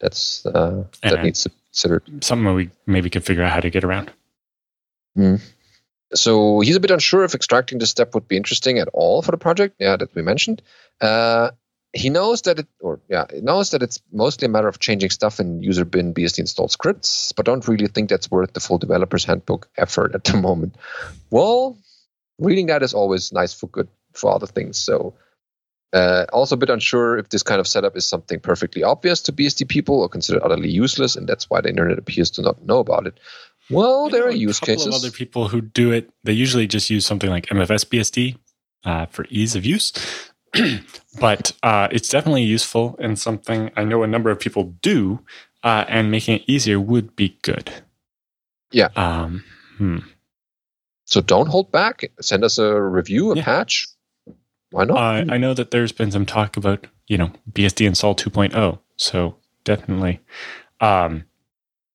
That's that needs to be considered. Something we maybe could figure out how to get around. Mm. So he's a bit unsure if extracting this step would be interesting at all for the project. Yeah, that we mentioned. He knows that it's mostly a matter of changing stuff in user bin BSD install scripts, but don't really think that's worth the full developer's handbook effort at the moment. Well, reading that is always nice for other things. So also a bit unsure if this kind of setup is something perfectly obvious to BSD people or considered utterly useless, and that's why the internet appears to not know about it. Well, there are use cases. A couple of other people who do it, they usually just use something like MFS BSD for ease of use. But it's definitely useful and something I know a number of people do, and making it easier would be good. Yeah. So don't hold back. Send us a review, a patch. Why not? I know that there's been some talk about, BSD install 2.0. So definitely. I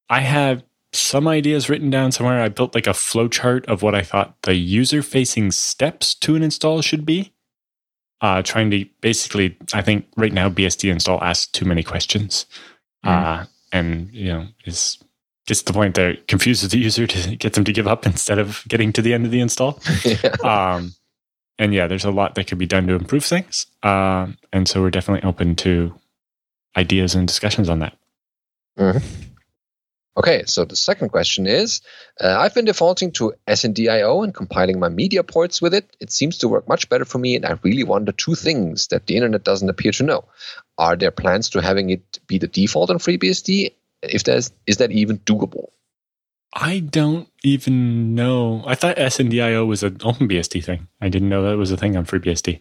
have some ideas written down somewhere. I built like a flowchart of what I thought the user-facing steps to an install should be. Trying to basically, I think right now BSD install asks too many questions, and is gets to the point that it confuses the user to get them to give up instead of getting to the end of the install. And there's a lot that could be done to improve things, and so we're definitely open to ideas and discussions on that. Mm-hmm. Okay, so the second question is, I've been defaulting to SND.io and compiling my media ports with it. It seems to work much better for me, and I really wonder two things that the internet doesn't appear to know. Are there plans to having it be the default on FreeBSD? If is that even doable? I don't even know. I thought SND.io was an OpenBSD thing. I didn't know that was a thing on FreeBSD.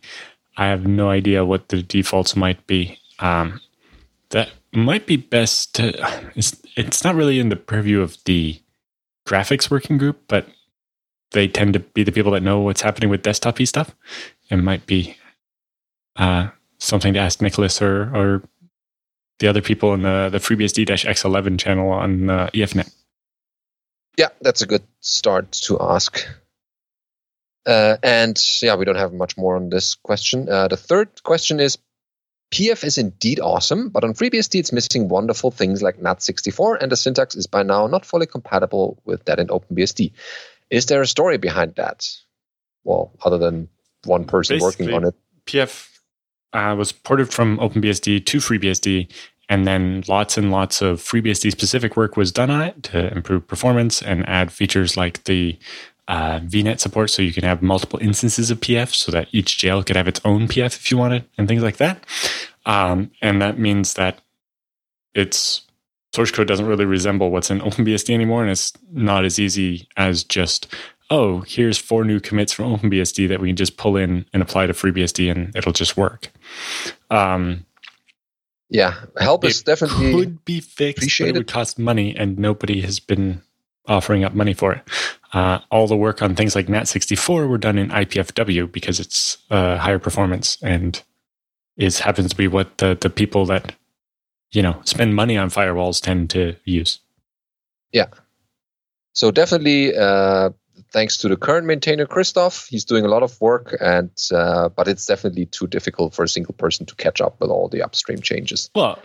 I have no idea what the defaults might be. That might be best to... It's not really in the purview of the graphics working group, but they tend to be the people that know what's happening with desktop-y stuff. It might be something to ask Nicholas or the other people in the FreeBSD-X11 channel on EFNet. Yeah, that's a good start to ask. We don't have much more on this question. The third question is, PF is indeed awesome, but on FreeBSD it's missing wonderful things like NAT64, and the syntax is by now not fully compatible with that in OpenBSD. Is there a story behind that? Well, other than one person working on it. PF was ported from OpenBSD to FreeBSD, and then lots and lots of FreeBSD-specific work was done on it to improve performance and add features like the VNet support, so you can have multiple instances of PF so that each jail could have its own PF if you wanted and things like that. And that means that its source code doesn't really resemble what's in OpenBSD anymore, and it's not as easy as just, here's 4 new commits from OpenBSD that we can just pull in and apply to FreeBSD and it'll just work. Help is definitely could be fixed, but it would cost money, and nobody has been offering up money for it. All the work on things like NAT64 were done in IPFW because it's higher performance and happens to be what the people that spend money on firewalls tend to use. Yeah. So definitely thanks to the current maintainer, Christoph, he's doing a lot of work, and but it's definitely too difficult for a single person to catch up with all the upstream changes. Well,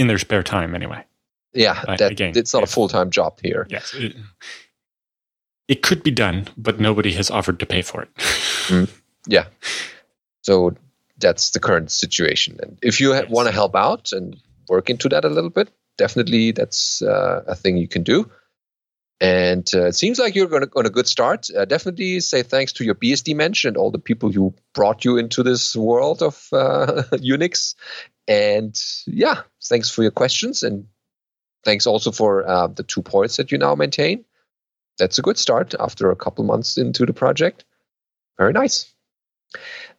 in their spare time anyway. Yeah, it's not a full-time job here. Yes, it could be done, but nobody has offered to pay for it. Yeah. So that's the current situation. And if you want to help out and work into that a little bit, definitely that's a thing you can do. And it seems like you're on a good start. Definitely say thanks to your BSD mensch and all the people who brought you into this world of Unix. And yeah, thanks for your questions. And thanks also for the 2 ports that you now maintain. That's a good start after a couple months into the project. Very nice.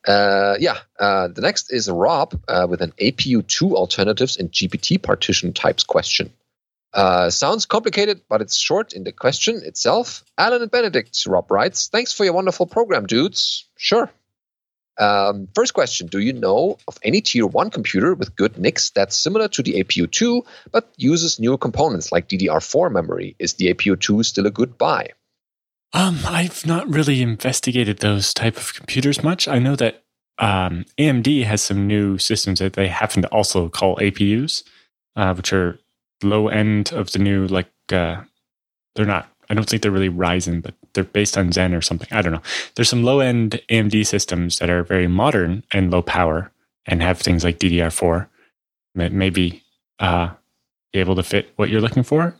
The next is Rob with an APU2 alternatives and GPT partition types question. Sounds complicated, but it's short in the question itself. Alan and Benedict, Rob writes, thanks for your wonderful program, dudes. Sure. First question, do you know of any Tier 1 computer with good NICs that's similar to the APU2 but uses newer components like DDR4 memory? Is the APU2 still a good buy? I've not really investigated those type of computers much. I know that AMD has some new systems that they happen to also call APUs, which are low end of the new, they're not, I don't think they're really Ryzen, but they're based on Zen or something. I don't know. There's some low end AMD systems that are very modern and low power and have things like DDR4 that may be able to fit what you're looking for.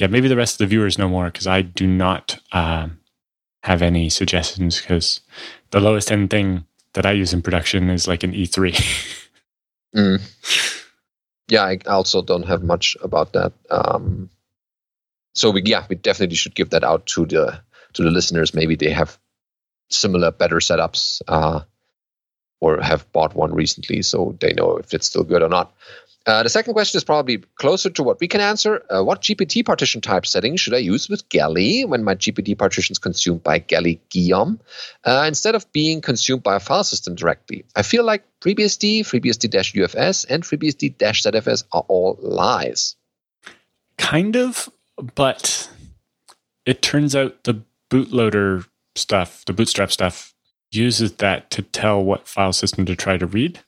Maybe the rest of the viewers know more because I do not have any suggestions because the lowest end thing that I use in production is like an E3. Yeah, I also don't have much about that. So we definitely should give that out to the listeners. Maybe they have similar, better setups or have bought one recently, so they know if it's still good or not. The second question is probably closer to what we can answer. What GPT partition type settings should I use with Geli when my GPT partition is consumed by Geli geom instead of being consumed by a file system directly? I feel like FreeBSD, FreeBSD-UFS, and FreeBSD-ZFS are all lies. Kind of, but it turns out the bootloader stuff, the bootstrap stuff, uses that to tell what file system to try to read.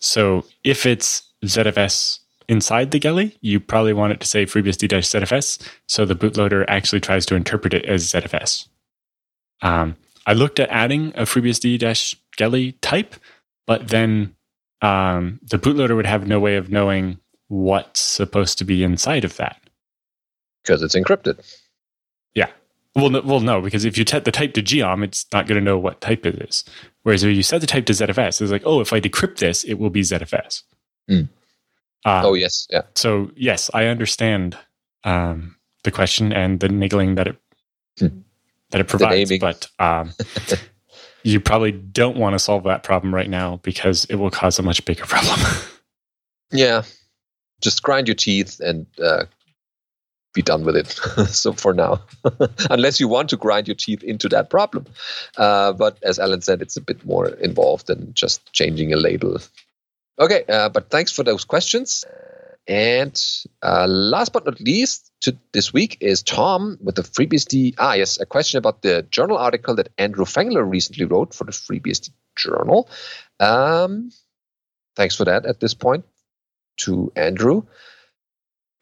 So if it's ZFS inside the Geli, you probably want it to say FreeBSD-ZFS, so the bootloader actually tries to interpret it as ZFS. I looked at adding a FreeBSD-Geli type, but then the bootloader would have no way of knowing what's supposed to be inside of that. Because it's encrypted. Yeah. Well, no, because if you set the type to geom, it's not going to know what type it is. Whereas if you set the type to ZFS, it's like, oh, if I decrypt this, it will be ZFS. Yes. Yeah. So, yes, I understand the question and the niggling that it provides. But you probably don't want to solve that problem right now because it will cause a much bigger problem. Yeah. Just grind your teeth and be done with it. So for now, unless you want to grind your teeth into that problem. But as Alan said, it's a bit more involved than just changing a label. Okay, but thanks for those questions. And last but not least this week is Tom with the FreeBSD. A question about the journal article that Andrew Fengler recently wrote for the FreeBSD Journal. Thanks for that at this point to Andrew.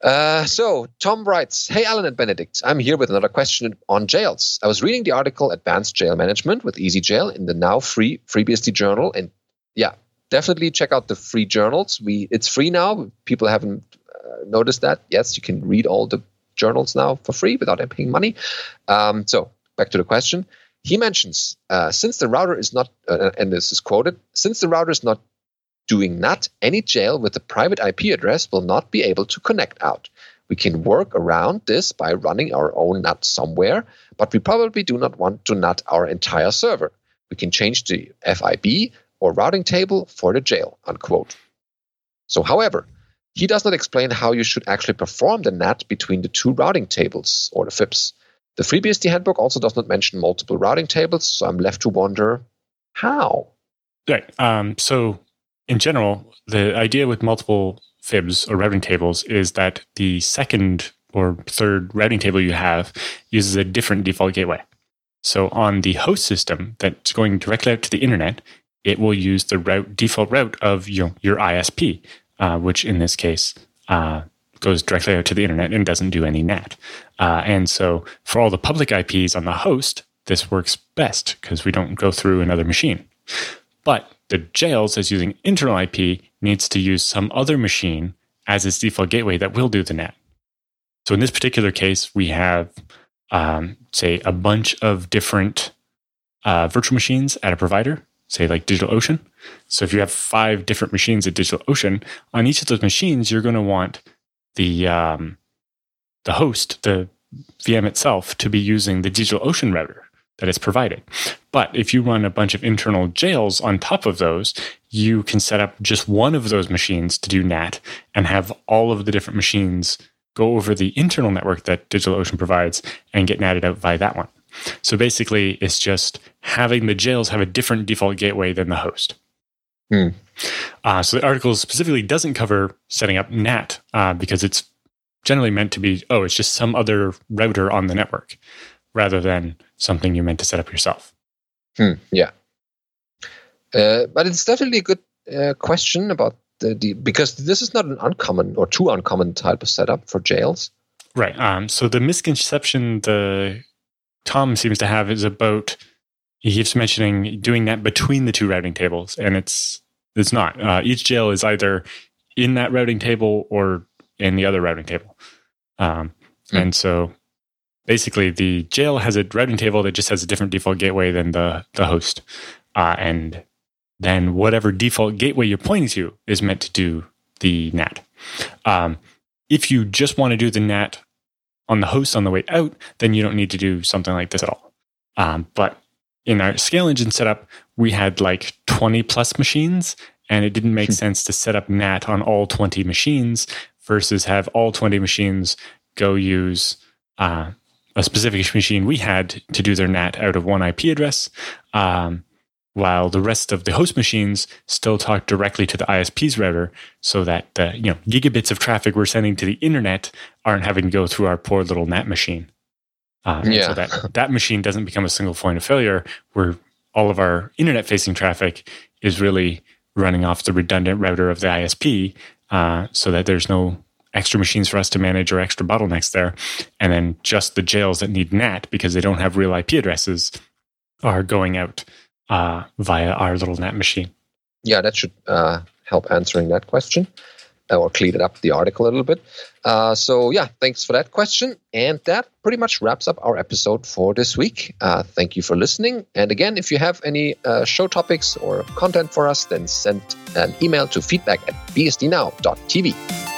So Tom writes, hey, Alan and Benedict, I'm here with another question on jails. I was reading the article Advanced Jail Management with EasyJail in the now free FreeBSD Journal. And yeah, definitely check out the free journals. It's free now. People haven't noticed that. Yes, you can read all the journals now for free without paying money. So back to the question. He mentions, since the router is not, and this is quoted, since the router is not doing NAT, any jail with a private IP address will not be able to connect out. We can work around this by running our own NAT somewhere, but we probably do not want to NAT our entire server. We can change the FIB or routing table for the jail, unquote. So, however, he does not explain how you should actually perform the NAT between the two routing tables or the FIBs. The FreeBSD handbook also does not mention multiple routing tables, so I'm left to wonder how. Right. So, in general, the idea with multiple FIBs or routing tables is that the second or third routing table you have uses a different default gateway. So on the host system that's going directly out to the internet, it will use the default route of your ISP, which in this case goes directly out to the internet and doesn't do any NAT. And so for all the public IPs on the host, this works best because we don't go through another machine. But the jails is using internal IP needs to use some other machine as its default gateway that will do the NAT. So in this particular case, we have, say, a bunch of different virtual machines at a provider, say like DigitalOcean. So if you have 5 different machines at DigitalOcean, on each of those machines, you're going to want the host, the VM itself, to be using the DigitalOcean router that is provided. But if you run a bunch of internal jails on top of those, you can set up just one of those machines to do NAT and have all of the different machines go over the internal network that DigitalOcean provides and get NATted out by that one. So basically, it's just having the jails have a different default gateway than the host. Mm. So the article specifically doesn't cover setting up NAT because it's generally meant to be, it's just some other router on the network rather than something you meant to set up yourself. Yeah. But it's definitely a good question about because this is not an uncommon or too uncommon type of setup for jails. Right. So the misconception Tom seems to have is about, he keeps mentioning doing that between the two routing tables, and it's not. Each jail is either in that routing table or in the other routing table. And so basically the jail has a routing table that just has a different default gateway than the host. And then whatever default gateway you're pointing to is meant to do the NAT. If you just want to do the NAT on the host on the way out, then you don't need to do something like this at all. But in our scale engine setup, we had like 20 plus machines, and it didn't make sense to set up NAT on all 20 machines versus have all 20 machines go use a specific machine we had to do their NAT out of one IP address, while the rest of the host machines still talk directly to the ISP's router, so that the gigabits of traffic we're sending to the internet aren't having to go through our poor little NAT machine. So that machine doesn't become a single point of failure, where all of our internet-facing traffic is really running off the redundant router of the ISP, so that there's no extra machines for us to manage or extra bottlenecks there. And then just the jails that need NAT because they don't have real IP addresses are going out via our little NAT machine. Yeah, that should help answering that question or clean up the article a little bit. So thanks for that question. And that pretty much wraps up our episode for this week. Thank you for listening. And again, if you have any show topics or content for us, then send an email to feedback@bsdnow.tv.